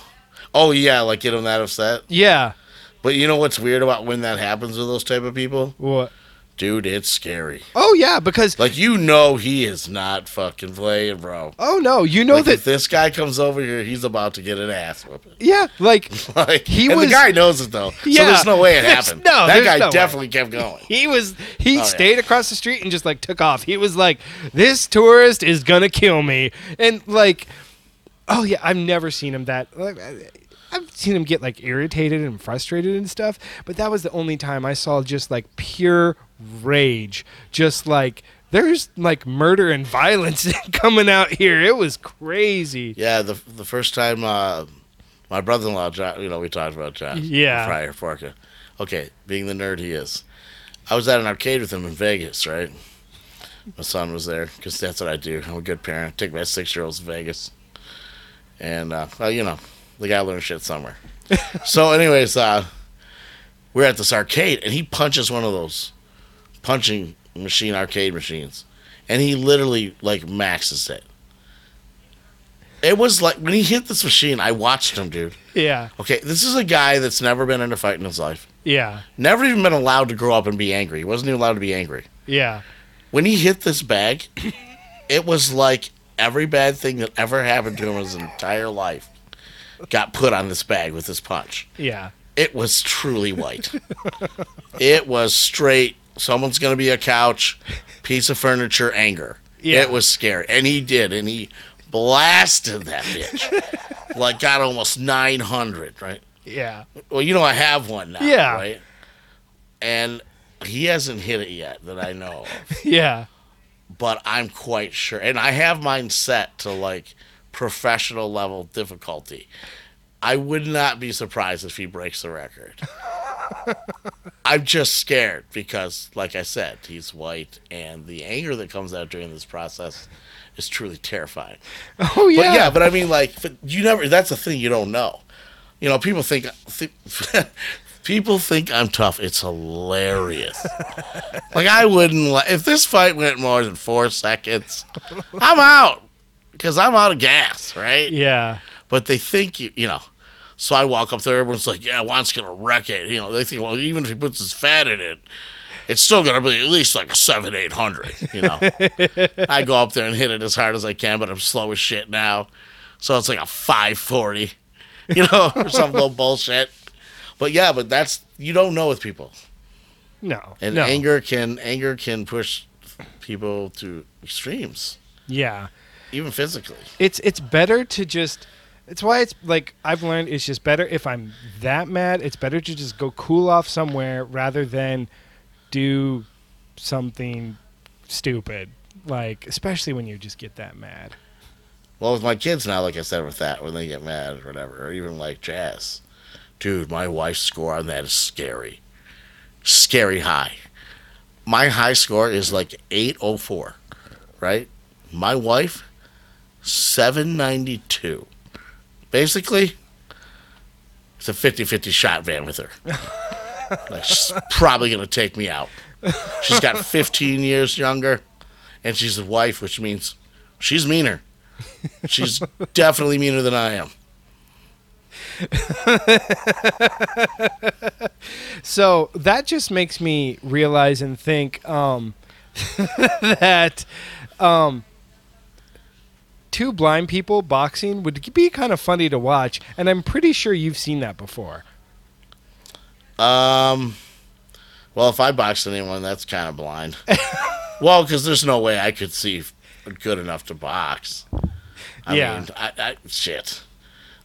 Oh, yeah, like, get him that upset? Yeah. But you know what's weird about when that happens with those type of people? What? Dude, it's scary. Oh, yeah, because... Like, you know he is not fucking playing, bro. Oh, no, you know like that... If this guy comes over here, he's about to get an ass whipping. Yeah, like... like he and was... the guy knows it, though. Yeah. So there's no way it happened. No, that guy no definitely way. kept going. He was... He oh, stayed yeah. across the street and just, like, took off. He was like, this tourist is gonna kill me. And, like... Oh, yeah, I've never seen him that... Like, I've seen him get like irritated and frustrated and stuff, but that was the only time I saw just like pure rage. Just like there's like murder and violence coming out here. It was crazy. Yeah, the the first time uh, my brother-in-law, John, you know, we talked about John. Yeah. Fryer Forka. Okay, being the nerd he is. I was at an arcade with him in Vegas, right? My son was there, because that's what I do. I'm a good parent. Take my six-year-olds to Vegas. And, uh, well, you know, they got to learn shit somewhere. So, anyways, uh, we're at this arcade, and he punches one of those punching machine arcade machines. And he literally, like, maxes it. It was like, when he hit this machine, I watched him, dude. Yeah. Okay, this is a guy that's never been in a fight in his life. Yeah. Never even been allowed to grow up and be angry. He wasn't even allowed to be angry. Yeah. When he hit this bag, it was like every bad thing that ever happened to him in his entire life got put on this bag with this punch. Yeah. It was truly white. It was straight, someone's going to be a couch, piece of furniture, anger. Yeah. It was scary. And he did, and he blasted that bitch. Like, got almost nine hundred, right? Yeah. Well, you know I have one now, yeah. Right? And he hasn't hit it yet that I know of. Yeah. But I'm quite sure. And I have mine set to, like, professional level difficulty. I would not be surprised if he breaks the record. I'm just scared because, like I said, he's white. And the anger that comes out during this process is truly terrifying. Oh, yeah. But, yeah, but I mean, like, you never. That's a thing you don't know. You know, people think... Th- People think I'm tough. It's hilarious. Like, I wouldn't... Li- if this fight went more than four seconds, I'm out. Because I'm out of gas, right? Yeah. But they think, you you know... So I walk up there, everyone's like, yeah, Juan's going to wreck it. You know, they think, well, even if he puts his fat in it, it's still going to be at least like a seven, eight hundred, you know? I go up there and hit it as hard as I can, but I'm slow as shit now. So it's like a five forty, you know, or some little bullshit. But yeah, but that's, you don't know with people. No. And no. anger can anger can push people to extremes. Yeah. Even physically. It's it's better to just, it's why it's like I've learned it's just better if I'm that mad, it's better to just go cool off somewhere rather than do something stupid. Like, especially when you just get that mad. Well, with my kids now, like I said, with that, when they get mad or whatever, or even like jazz. Dude, my wife's score on that is scary. Scary high. My high score is like eight oh four, right? My wife, seven ninety-two. Basically, it's a fifty-fifty shot van with her. Like, she's probably going to take me out. She's got fifteen years younger, and she's a wife, which means she's meaner. She's definitely meaner than I am. So that just makes me realize and think um, that um, two blind people boxing would be kind of funny to watch, and I'm pretty sure you've seen that before. Um, well, if I boxed anyone, that's kind of blind. Well, because there's no way I could see good enough to box. I yeah. mean, I, I, shit.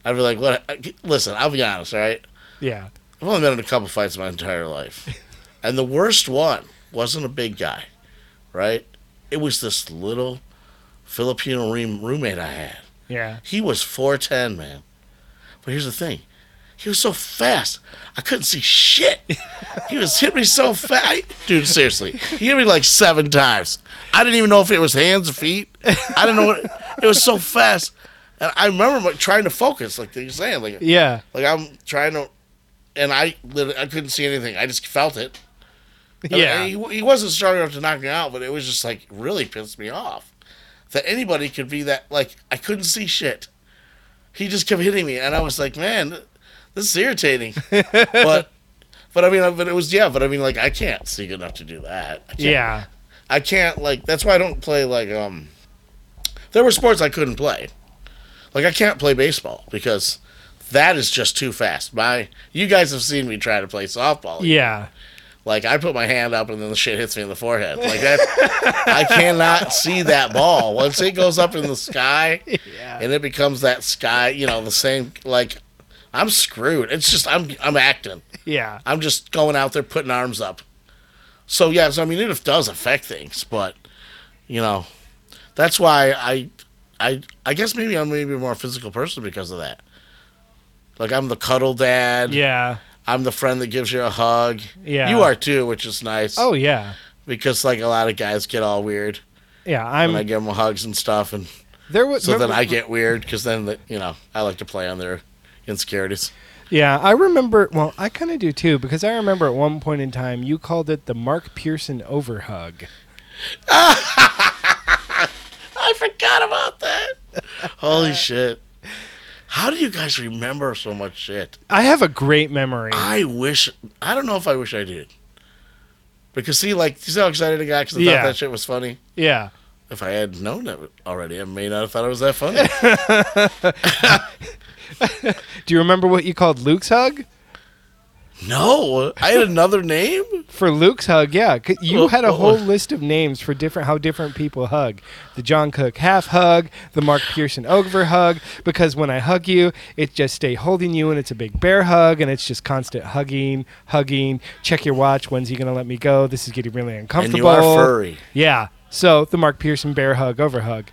I'd be like, what? Listen, I'll be honest, all right? Yeah. I've only been in a couple fights my entire life. And the worst one wasn't a big guy, right? It was this little Filipino roommate I had. Yeah. He was four ten, man. But here's the thing. He was so fast, I couldn't see shit. He was hitting me so fast. Dude, seriously. He hit me like seven times. I didn't even know if it was hands or feet. I didn't know what. It was so fast. And I remember trying to focus, like you're saying. Like, yeah. Like, I'm trying to, and I literally, I couldn't see anything. I just felt it. And yeah. He, he wasn't strong enough to knock me out, but it was just, like, really pissed me off. That anybody could be that, like, I couldn't see shit. He just kept hitting me, and I was like, man, this is irritating. but, but I mean, but it was, yeah, but I mean, like, I can't see good enough to do that. I yeah. I can't, like, that's why I don't play, like, um, there were sports I couldn't play. Like, I can't play baseball because that is just too fast. My, you guys have seen me try to play softball. Yeah. Like, I put my hand up and then the shit hits me in the forehead. Like, that, I cannot see that ball. Once it goes up in the sky yeah. and it becomes that sky, you know, the same, like, I'm screwed. It's just I'm I'm acting. Yeah. I'm just going out there putting arms up. So yeah, so, I mean it does affect things, but you know, that's why I I I guess maybe I'm maybe a more physical person because of that. Like I'm the cuddle dad. Yeah. I'm the friend that gives you a hug. Yeah. You are too, which is nice. Oh yeah. Because like a lot of guys get all weird. Yeah, I'm. When I give them hugs and stuff, and there was so then I get weird because then the, you know I like to play on their insecurities. Yeah, I remember. Well, I kind of do too because I remember at one point in time you called it the Mark Pearson over hug. I forgot about that. Holy shit! How do you guys remember so much shit? I have a great memory. I wish. I don't know if I wish I did. Because, see, like, you see how excited I got because I yeah. thought that shit was funny? Yeah. If I had known it already, I may not have thought it was that funny. Do you remember what you called Luke's hug? No. I had another name? For Luke's hug, yeah. You had a whole list of names for different how different people hug. The John Cook half hug, the Mark Pearson over hug, because when I hug you, it just stay holding you, and it's a big bear hug, and it's just constant hugging, hugging, check your watch, when's he going to let me go? This is getting really uncomfortable. And you are furry. Yeah. So the Mark Pearson bear hug, over hug.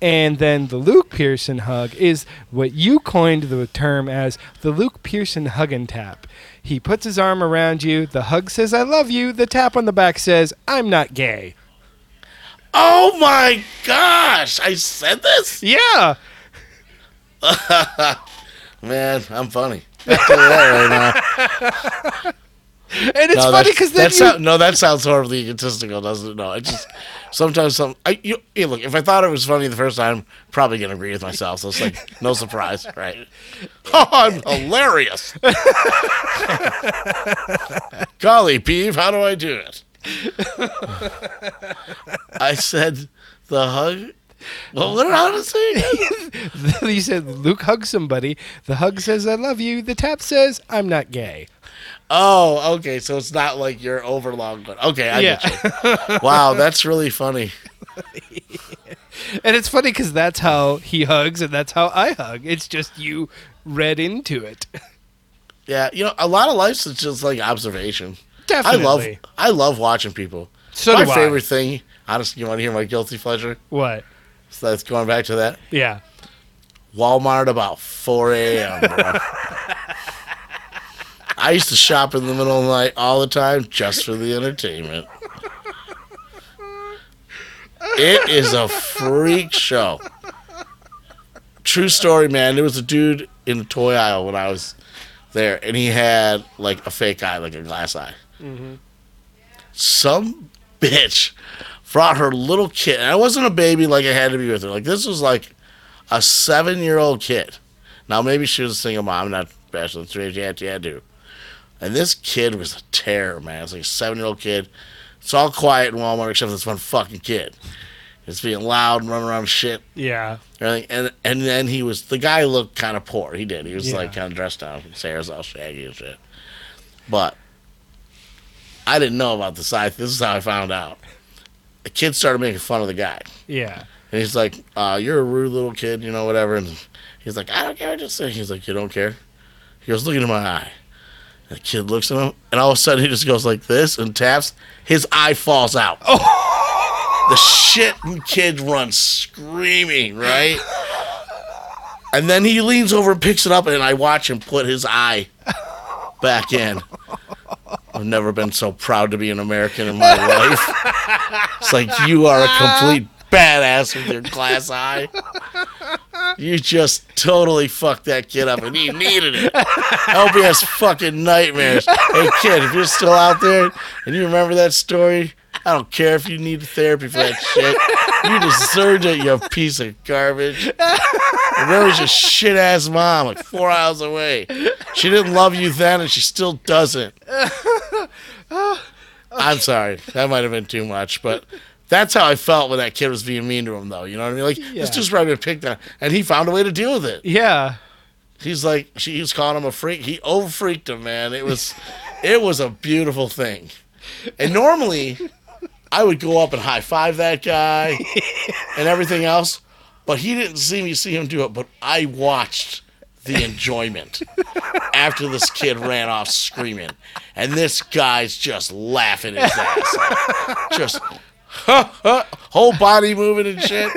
And then the Luke Pearson hug is what you coined the term as the Luke Pearson hug and tap. He puts his arm around you. The hug says, I love you. The tap on the back says, I'm not gay. Oh, my gosh. I said this? Yeah. Man, I'm funny. That's the way right now. And it's no, funny because then that you... Sound, no, that sounds horribly egotistical, doesn't it? No, I just... Sometimes some... I, you, hey, look, if I thought it was funny the first time, I'm probably going to agree with myself. So it's like, no surprise, right? Oh, I'm hilarious. Golly, Peeve, how do I do it? I said the hug... Well, what did I say again? You said Luke hugs somebody. The hug says, I love you. The tap says, I'm not gay. Oh, okay. So it's not like you're overlong. Okay, I yeah. get you. Wow, that's really funny. And it's funny because that's how he hugs and that's how I hug. It's just you read into it. Yeah, you know, a lot of life's just like observation. Definitely. I love, I love watching people. So my do favorite I. thing, honestly, you want to hear my guilty pleasure? What? So that's going back to that? Yeah. Walmart about four a.m., bro. I used to shop in the middle of the night all the time just for the entertainment. It is a freak show. True story, man. There was a dude in the toy aisle when I was there, and he had, like, a fake eye, like a glass eye. Mm-hmm. Some bitch brought her little kid. And I wasn't a baby like I had to be with her. Like, this was, like, a seven-year-old kid. Now, maybe she was a single mom, not bashing the three-age auntie, I do. And this kid was a terror, man. It's like a seven-year-old kid. It's all quiet in Walmart except for this one fucking kid. It's being loud and running around and shit. Yeah. And, and and then he was, the guy looked kind of poor. He did. He was, yeah. like, kind of dressed down. His hair's all shaggy and shit. But I didn't know about this. I, this is how I found out. The kid started making fun of the guy. Yeah. And he's like, uh, you're a rude little kid, you know, whatever. And he's like, I don't care what you're saying. He's like, you don't care? He goes, look into my eye. The kid looks at him, and all of a sudden he just goes like this and taps. His eye falls out. Oh! The shit kid runs screaming, right? And then he leans over and picks it up, and I watch him put his eye back in. I've never been so proud to be an American in my life. It's like you are a complete badass with your glass eye. You just totally fucked that kid up, and he needed it. I hope he has fucking nightmares. Hey, kid, if you're still out there and you remember that story, I don't care if you need therapy for that shit. You deserved it, you piece of garbage. And there was your shit-ass mom, like four hours away. She didn't love you then, and she still doesn't. I'm sorry. That might have been too much, but... That's how I felt when that kid was being mean to him, though. You know what I mean? Like, yeah. This dude's probably been picked on. And he found a way to deal with it. Yeah. He's like, she, he was calling him a freak. He over-freaked him, man. It was it was a beautiful thing. And normally, I would go up and high-five that guy and everything else. But he didn't see me see him do it. But I watched the enjoyment after this kid ran off screaming. And this guy's just laughing his ass off. Just huh, huh, whole body moving and shit.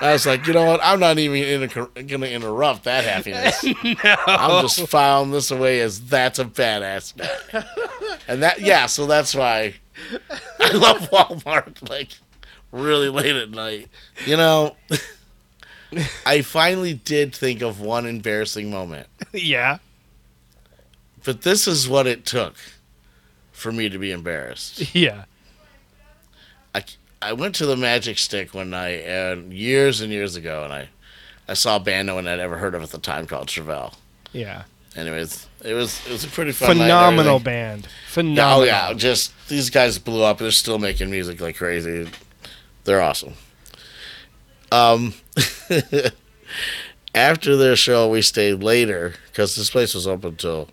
I was like, you know what? I'm not even inter- going to interrupt that happiness. No. I'm just filing this away as that's a badass man. And that, yeah, so that's why I love Walmart, like, really late at night. You know, I finally did think of one embarrassing moment. Yeah. But this is what it took for me to be embarrassed. Yeah. I I went to the Magic Stick one night and years and years ago, and I, I saw a band no one had ever heard of at the time called Travel. Yeah. Anyways, it was it was a pretty fun phenomenal night band. Phenomenal. Oh yeah, just these guys blew up. They're still making music like crazy. They're awesome. Um, after their show, we stayed later because this place was open till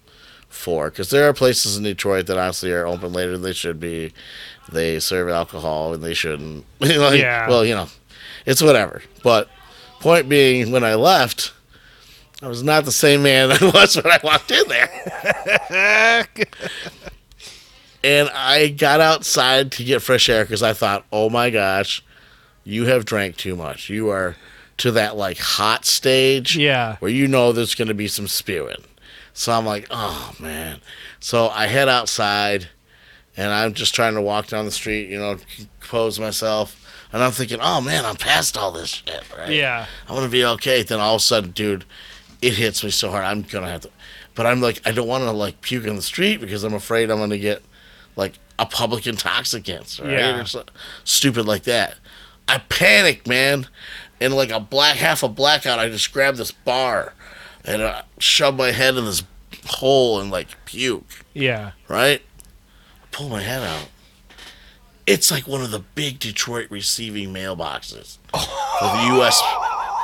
four. Because there are places in Detroit that honestly are open later than they should be. They serve alcohol and they shouldn't. Like, yeah. Well, you know, it's whatever. But point being, when I left, I was not the same man I was when I walked in there. And I got outside to get fresh air because I thought, oh my gosh, you have drank too much. You are to that like hot stage, yeah, where you know there's going to be some spewing. So I'm like, oh man. So I head outside. And I'm just trying to walk down the street, you know, compose myself. And I'm thinking, oh, man, I'm past all this shit, right? Yeah. I'm going to be okay. Then all of a sudden, dude, it hits me so hard. I'm going to have to. But I'm like, I don't want to, like, puke in the street because I'm afraid I'm going to get, like, a public intoxicant, right? Yeah. Or something stupid like that. I panicked, man. And, like, a black, half a blackout, I just grabbed this bar and I shoved my head in this hole and, like, puke. Yeah. Right? Pull my head out. It's like one of the big Detroit receiving mailboxes for the U S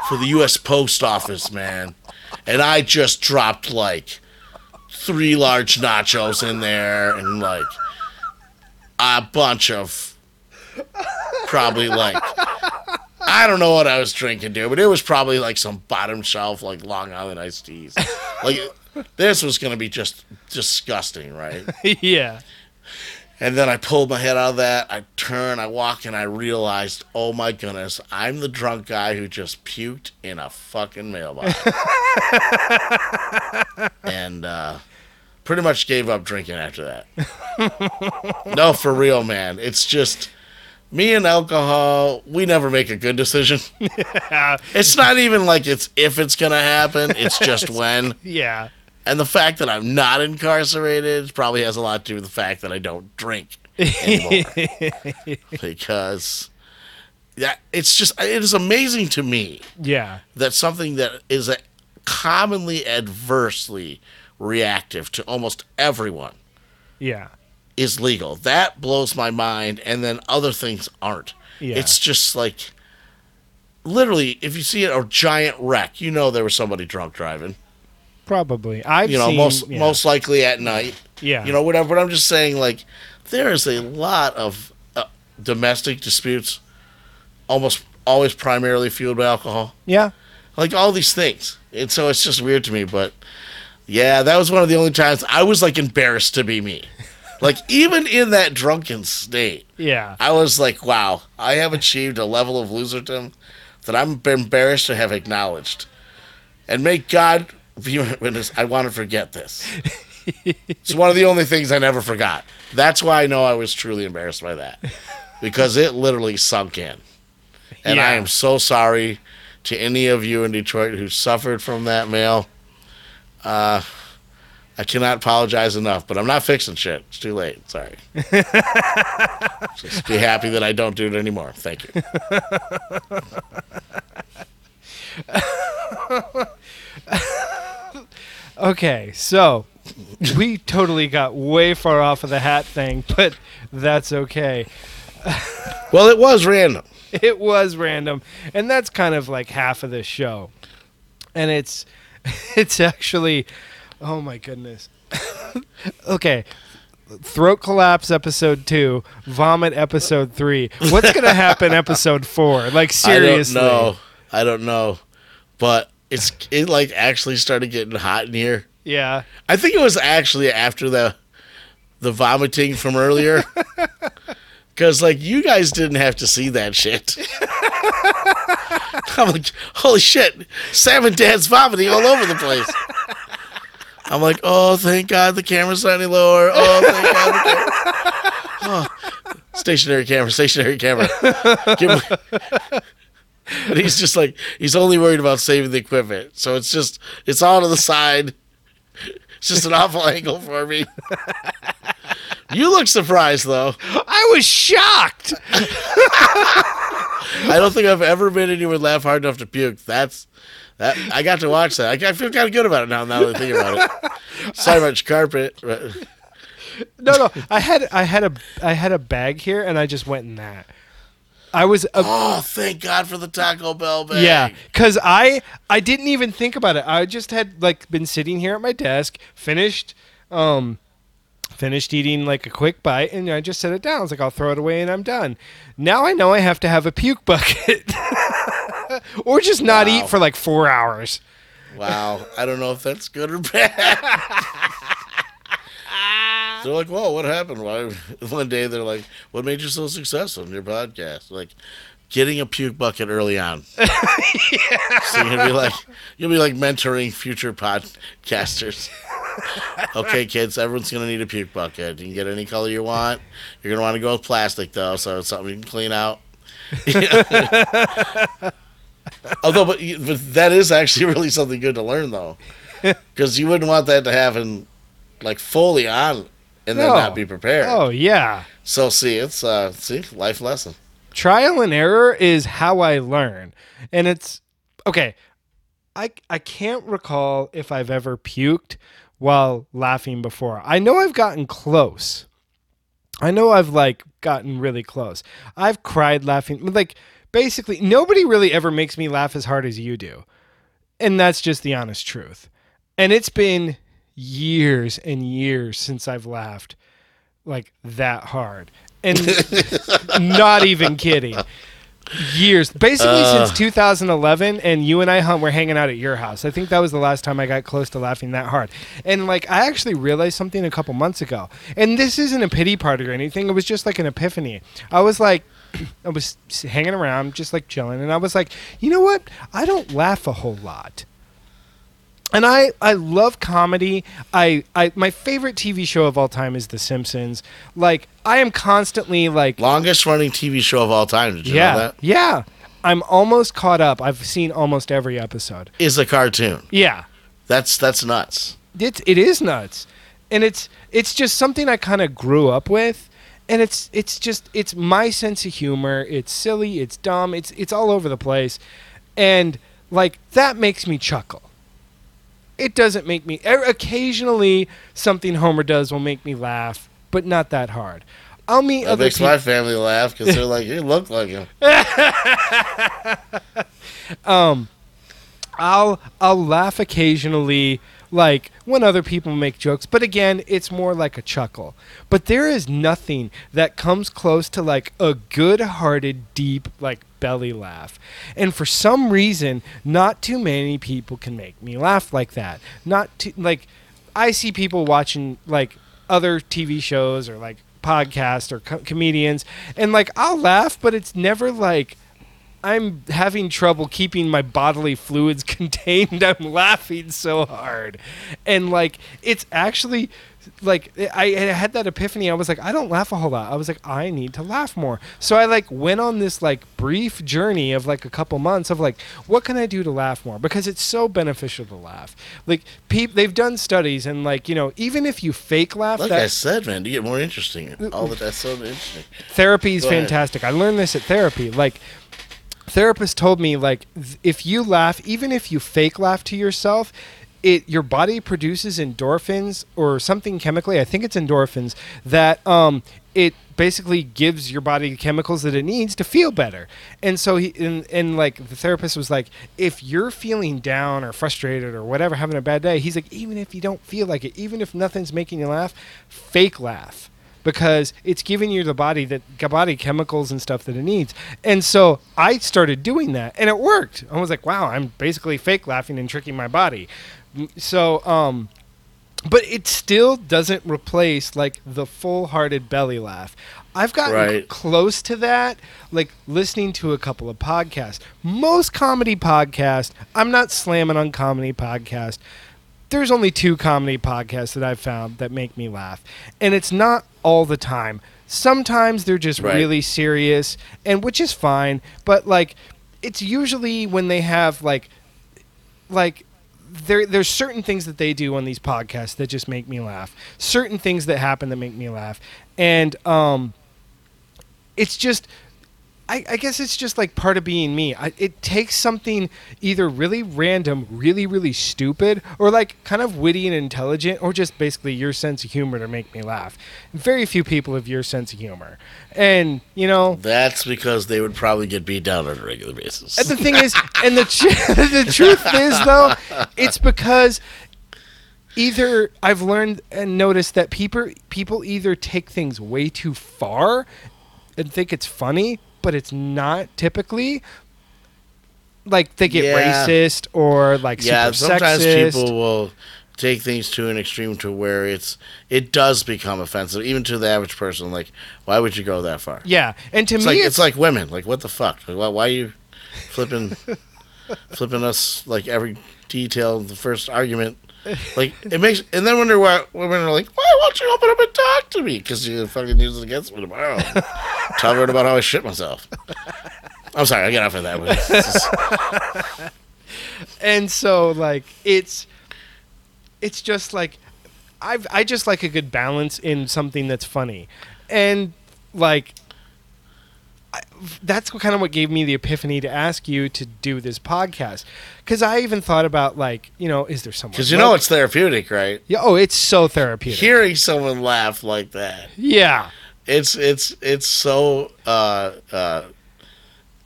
for the U S Post Office, man. And I just dropped like three large nachos in there and like a bunch of probably like I don't know what I was drinking, dude, but it was probably like some bottom shelf like Long Island iced teas. Like this was gonna be just disgusting, right? Yeah. And then I pulled my head out of that, I turn, I walk, and I realized, oh my goodness, I'm the drunk guy who just puked in a fucking mailbox. And uh, pretty much gave up drinking after that. No, for real, man. It's just, me and alcohol, we never make a good decision. Yeah. It's not even like it's if it's going to happen, it's just when. Yeah. And the fact that I'm not incarcerated probably has a lot to do with the fact that I don't drink anymore. Because that it's just, it is amazing to me. Yeah. That something that is a commonly adversely reactive to almost everyone. Yeah. Is legal. That blows my mind. And then other things aren't. Yeah. It's just like, literally, if you see a giant wreck, you know there was somebody drunk driving. Probably. I've you know, seen, most yeah. most likely at night. Yeah. You know, whatever. But I'm just saying, like, there is a lot of uh, domestic disputes almost always primarily fueled by alcohol. Yeah. Like, all these things. And so it's just weird to me. But, yeah, that was one of the only times I was, like, embarrassed to be me. Like, even in that drunken state, yeah, I was like, wow, I have achieved a level of loserdom that I'm embarrassed to have acknowledged. And may God... witness, I want to forget this. It's one of the only things I never forgot. That's why I know I was truly embarrassed by that. Because it literally sunk in. And yeah. I am so sorry to any of you in Detroit who suffered from that mail. Uh, I cannot apologize enough, but I'm not fixing shit. It's too late. Sorry. Just be happy that I don't do it anymore. Thank you. Okay, so we totally got way far off of the hat thing, but that's okay. Well, it was random. It was random, and that's kind of like half of this show. And it's it's actually, oh my goodness. Okay, throat collapse episode two, vomit episode three. What's going to happen episode four? Like, seriously. I don't know. I don't know, but it's it like actually started getting hot in here. Yeah. I think it was actually after the the vomiting from earlier. Because, like, you guys didn't have to see that shit. I'm like, holy shit, Sam and Dad's vomiting all over the place. I'm like, oh, thank God the camera's not any lower. Oh, thank God the camera. Oh, stationary camera, stationary camera. And he's just like, he's only worried about saving the equipment. So it's just, it's all to the side. It's just an awful angle for me. You look surprised, though. I was shocked. I don't think I've ever made anyone laugh hard enough to puke. That's that. I got to watch that. I, I feel kind of good about it now. Now that I think about it, so much carpet. But... No, no. I had, I had a, I had a bag here, and I just went in that. I was. A... Oh, thank God for the Taco Bell bag. Yeah, because I, I didn't even think about it. I just had like been sitting here at my desk, finished. Um, Finished eating like a quick bite, and I just set it down. I was like, I'll throw it away, and I'm done. Now I know I have to have a puke bucket, or just not wow. eat for like four hours. Wow, I don't know if that's good or bad. They're like, whoa, what happened? Why? One day they're like, what made you so successful in your podcast? Like getting a puke bucket early on. Yeah. So you'll be like, you'll be like mentoring future podcasters. Okay, kids, everyone's going to need a puke bucket. You can get any color you want. You're going to want to go with plastic, though, so it's something you can clean out. Although, but, but that is actually really something good to learn, though, because you wouldn't want that to happen, like, fully on and then no. not be prepared. Oh, yeah. So, see, it's uh, see, life lesson. Trial and error is how I learn, and it's, okay, I I can't recall if I've ever puked while laughing before. I know I've gotten close. I know I've like gotten really close. I've cried laughing. Like basically nobody really ever makes me laugh as hard as you do. And that's just the honest truth. And it's been years and years since I've laughed like that hard. And not even kidding. Years. Basically uh, since two thousand eleven, and you and I hung, were hanging out at your house. I think that was the last time I got close to laughing that hard. And like I actually realized something a couple months ago. And this isn't a pity party or anything. It was just like an epiphany. I was like, I was hanging around, just like chilling. And I was like, you know what? I don't laugh a whole lot. And I, I love comedy. I, I my favorite T V show of all time is The Simpsons. Like I am constantly like longest running T V show of all time. Did you yeah, know that? Yeah. I'm almost caught up. I've seen almost every episode. Is a cartoon. Yeah. That's that's nuts. It's it is nuts. And it's it's just something I kind of grew up with. And it's it's just it's my sense of humor. It's silly, it's dumb, it's it's all over the place. And like that makes me chuckle. It doesn't make me... Occasionally, something Homer does will make me laugh, but not that hard. I'll meet that other makes people. My family laugh, because they're like, you look like him. um, I'll, I'll laugh occasionally, like, when other people make jokes. But again, it's more like a chuckle. But there is nothing that comes close to, like, a good-hearted, deep, like, belly laugh. And for some reason, not too many people can make me laugh like that. Not too, like I see people watching like other T V shows or like podcasts or co- comedians and like I'll laugh, but it's never like I'm having trouble keeping my bodily fluids contained. I'm laughing so hard. And like it's actually like I had that epiphany. I was like, I don't laugh a whole lot. I was like, I need to laugh more. So I like went on this like brief journey of like a couple months of like, what can I do to laugh more? Because it's so beneficial to laugh. Like people, they've done studies and like, you know, even if you fake laugh, like I said, man, you get more interesting. All the, that's so interesting. Therapy is fantastic. I learned this at therapy. Like therapist told me like, if you laugh, even if you fake laugh to yourself, It your body produces endorphins or something chemically. I think it's endorphins that um, it basically gives your body chemicals that it needs to feel better. And so he and, and like the therapist was like, if you're feeling down or frustrated or whatever, having a bad day, he's like, even if you don't feel like it, even if nothing's making you laugh, fake laugh. because it's giving your the body that body chemicals and stuff that it needs. And so I started doing that, and it worked. I was like, wow, I'm basically fake laughing and tricking my body. So, um, but it still doesn't replace like the full-hearted belly laugh. I've gotten right. close to that, like listening to a couple of podcasts. Most comedy podcasts, I'm not slamming on comedy podcasts. There's only two comedy podcasts that I've found that make me laugh. And it's not all the time. Sometimes they're just right. really serious, and which is fine. But like, it's usually when they have like, like, There, there's certain things that they do on these podcasts that just make me laugh. Certain things that happen that make me laugh. And um, it's just, I, I guess it's just like part of being me. I, it takes something either really random, really, really stupid, or like kind of witty and intelligent, or just basically your sense of humor to make me laugh. Very few people have your sense of humor. And, you know. That's because they would probably get beat down on a regular basis. And the thing is, and the, tr- the truth is, though, it's because either I've learned and noticed that people, people either take things way too far and think it's funny, but it's not typically. Like, they get yeah. racist or, like, yeah, super sometimes sexist. People will take things to an extreme to where it's it does become offensive, even to the average person. Like, why would you go that far? Yeah, and to it's me, like, it's, it's like women. Like, what the fuck? Like, why, why are you flipping flipping us like every detail in the first argument? Like, it makes, and then wonder why women are like, why won't you open up and talk to me? Because you fucking use it against me tomorrow. Tell her about how I shit myself. I'm sorry, I got off of that one. And so, like, it's. It's just like, I've, I just like a good balance in something that's funny. And, like, I, that's what, kind of what gave me the epiphany to ask you to do this podcast. Because I even thought about, like, you know, is there someone? Because you know it's therapeutic, right? Yeah. Oh, it's so therapeutic. Hearing someone laugh like that. Yeah. It's, it's, it's so, uh, uh,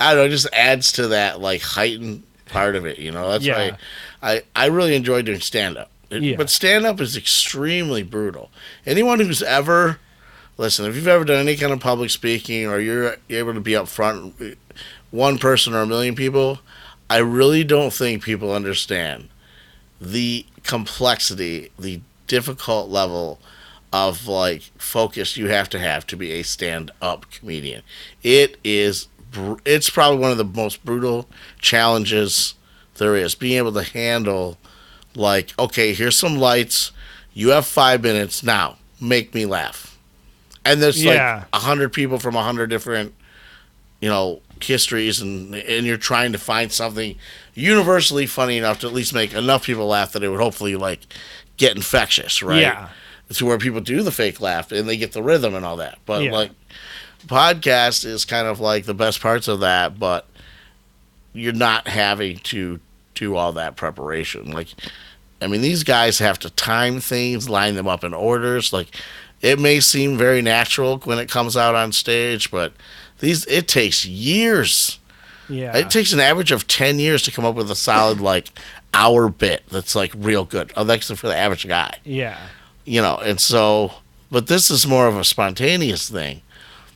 I don't know, it just adds to that, like, heightened part of it, you know? That's yeah. why I, I really enjoy doing stand-up. It, yeah. But stand-up is extremely brutal. Anyone who's ever, listen, if you've ever done any kind of public speaking or you're able to be up front, one person or a million people, I really don't think people understand the complexity, the difficult level of, like, focus you have to have to be a stand-up comedian. It is, br- it's probably one of the most brutal challenges there is. Being able to handle, like, okay, here's some lights. You have five minutes now. Make me laugh. And there's yeah. like a hundred people from a hundred different, you know, histories, and and you're trying to find something universally funny enough to at least make enough people laugh that it would hopefully like get infectious, right? Yeah. To where people do the fake laugh and they get the rhythm and all that. But yeah. like, podcast is kind of like the best parts of that, but you're not having to do all that preparation. Like, I mean, these guys have to time things, line them up in orders. Like, it may seem very natural when it comes out on stage, but these it takes years. Yeah, it takes an average of ten years to come up with a solid like hour bit that's like real good. Oh, that's for the average guy. Yeah, you know, and so, but this is more of a spontaneous thing,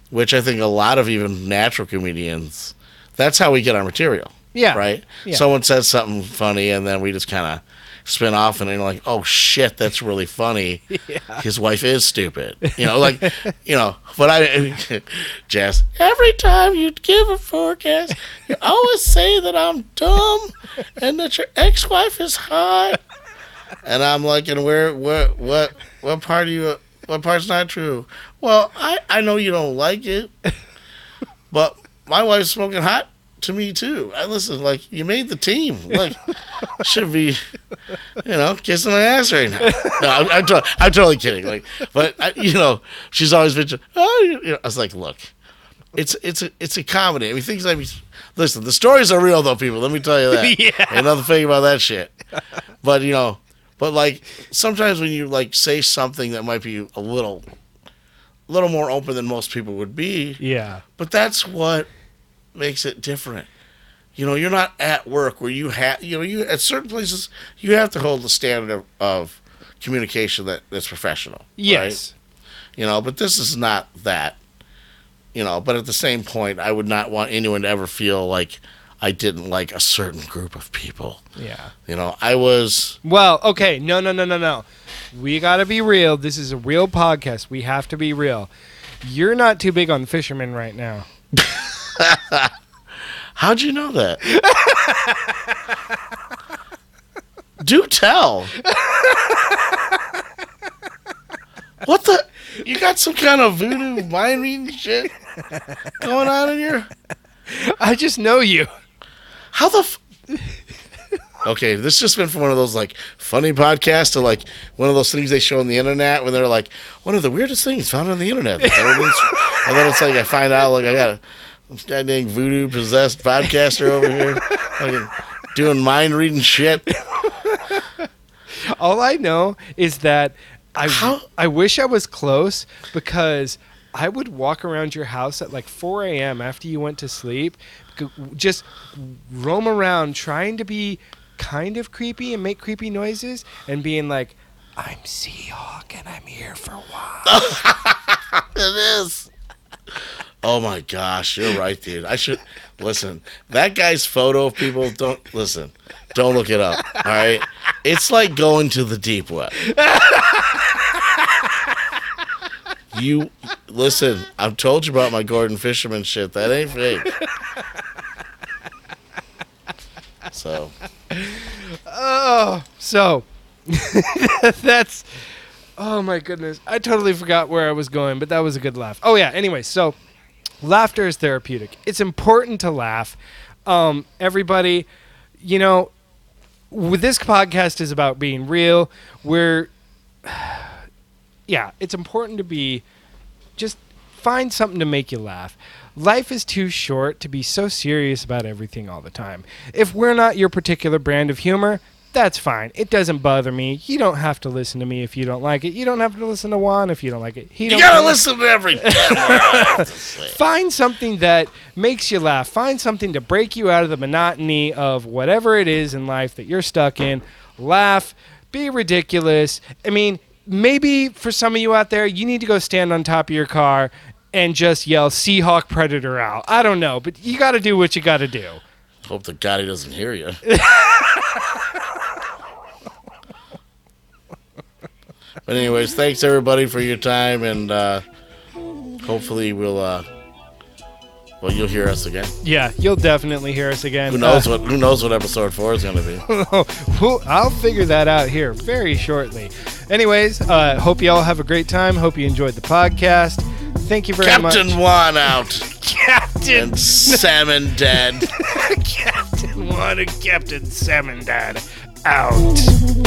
which I think a lot of even natural comedians. That's how we get our material. Yeah. Right? Yeah. Someone says something funny, and then we just kind of spin off, and they're like, oh, shit, that's really funny. Yeah. His wife is stupid. You know, like, you know, but I, Jess, every time you give a forecast, you always say that I'm dumb and that your ex-wife is hot. And I'm like, and where, what, what, what part are you, what part's not true? Well, I, I know you don't like it, but my wife's smoking hot. To me too. I listen. Like, you made the team. Like, should be, you know, kissing my ass right now. No, I'm, I'm, to- I'm totally kidding. Like, but I, you know, she's always been. Oh, you know, I was like, look, it's it's a it's a comedy. I mean, things like, listen, the stories are real though, people. Let me tell you that. Yeah. Ain't nothing fake about that shit. But you know, but like sometimes when you like say something that might be a little, little more open than most people would be. Yeah. But that's what makes it different. You know, you're not at work where you have, you know, you at certain places you have to hold the standard of, of communication that, that's professional. Yes. Right? you know, but this is not that, you know, but at the same point, I would not want anyone to ever feel like I didn't like a certain group of people. Yeah. You know, I was... Well, okay, no, no, no, no, no. We got to be real. This is a real podcast. We have to be real. You're not too big on fishermen right now. How'd you know that? Do tell. What the? You got some kind of voodoo mind reading shit going on in here? I just know you. How the f- Okay, this just went from one of those like funny podcasts to like one of those things they show on the internet when they're like, one of the weirdest things found on the internet. And then it's like I find out like I got a goddamn voodoo possessed podcaster over here like, doing mind reading shit. All I know is that I How? I wish I was close because I would walk around your house at like four a.m. after you went to sleep, just roam around trying to be kind of creepy and make creepy noises and being like, I'm Seahawk and I'm here for a while. It is. Oh my gosh, you're right, dude. I should listen. That guy's photo of people, don't listen. Don't look it up. All right. It's like going to the deep web. You listen, I've told you about my Gordon Fisherman shit. That ain't fake. So Oh so that's oh my goodness. I totally forgot where I was going, but that was a good laugh. Oh yeah, anyway, so laughter is therapeutic. It's important to laugh. Um, everybody, you know, with this podcast is about being real. We're Yeah, it's important to be, just find something to make you laugh. Life is too short to be so serious about everything all the time. If we're not your particular brand of humor, that's fine. It doesn't bother me. You don't have to listen to me if you don't like it. You don't have to listen to Juan if you don't like it. He don't you gotta listen to everything. Find something that makes you laugh. Find something to break you out of the monotony of whatever it is in life that you're stuck in. Laugh. Be ridiculous. I mean... Maybe for some of you out there, you need to go stand on top of your car and just yell Seahawk Predator out. I don't know, but you got to do what you got to do. Hope to God he doesn't hear you. But anyways, thanks everybody for your time, and uh, hopefully we'll, uh, well, you'll hear us again. Yeah, you'll definitely hear us again. Who knows uh, what? Who knows what episode four is going to be? Well, I'll figure that out here very shortly. Anyways, uh, hope you all have a great time. Hope you enjoyed the podcast. Thank you very Captain much. Captain Juan out. Captain and Salmon Dad. Captain Juan and Captain Salmon Dad out.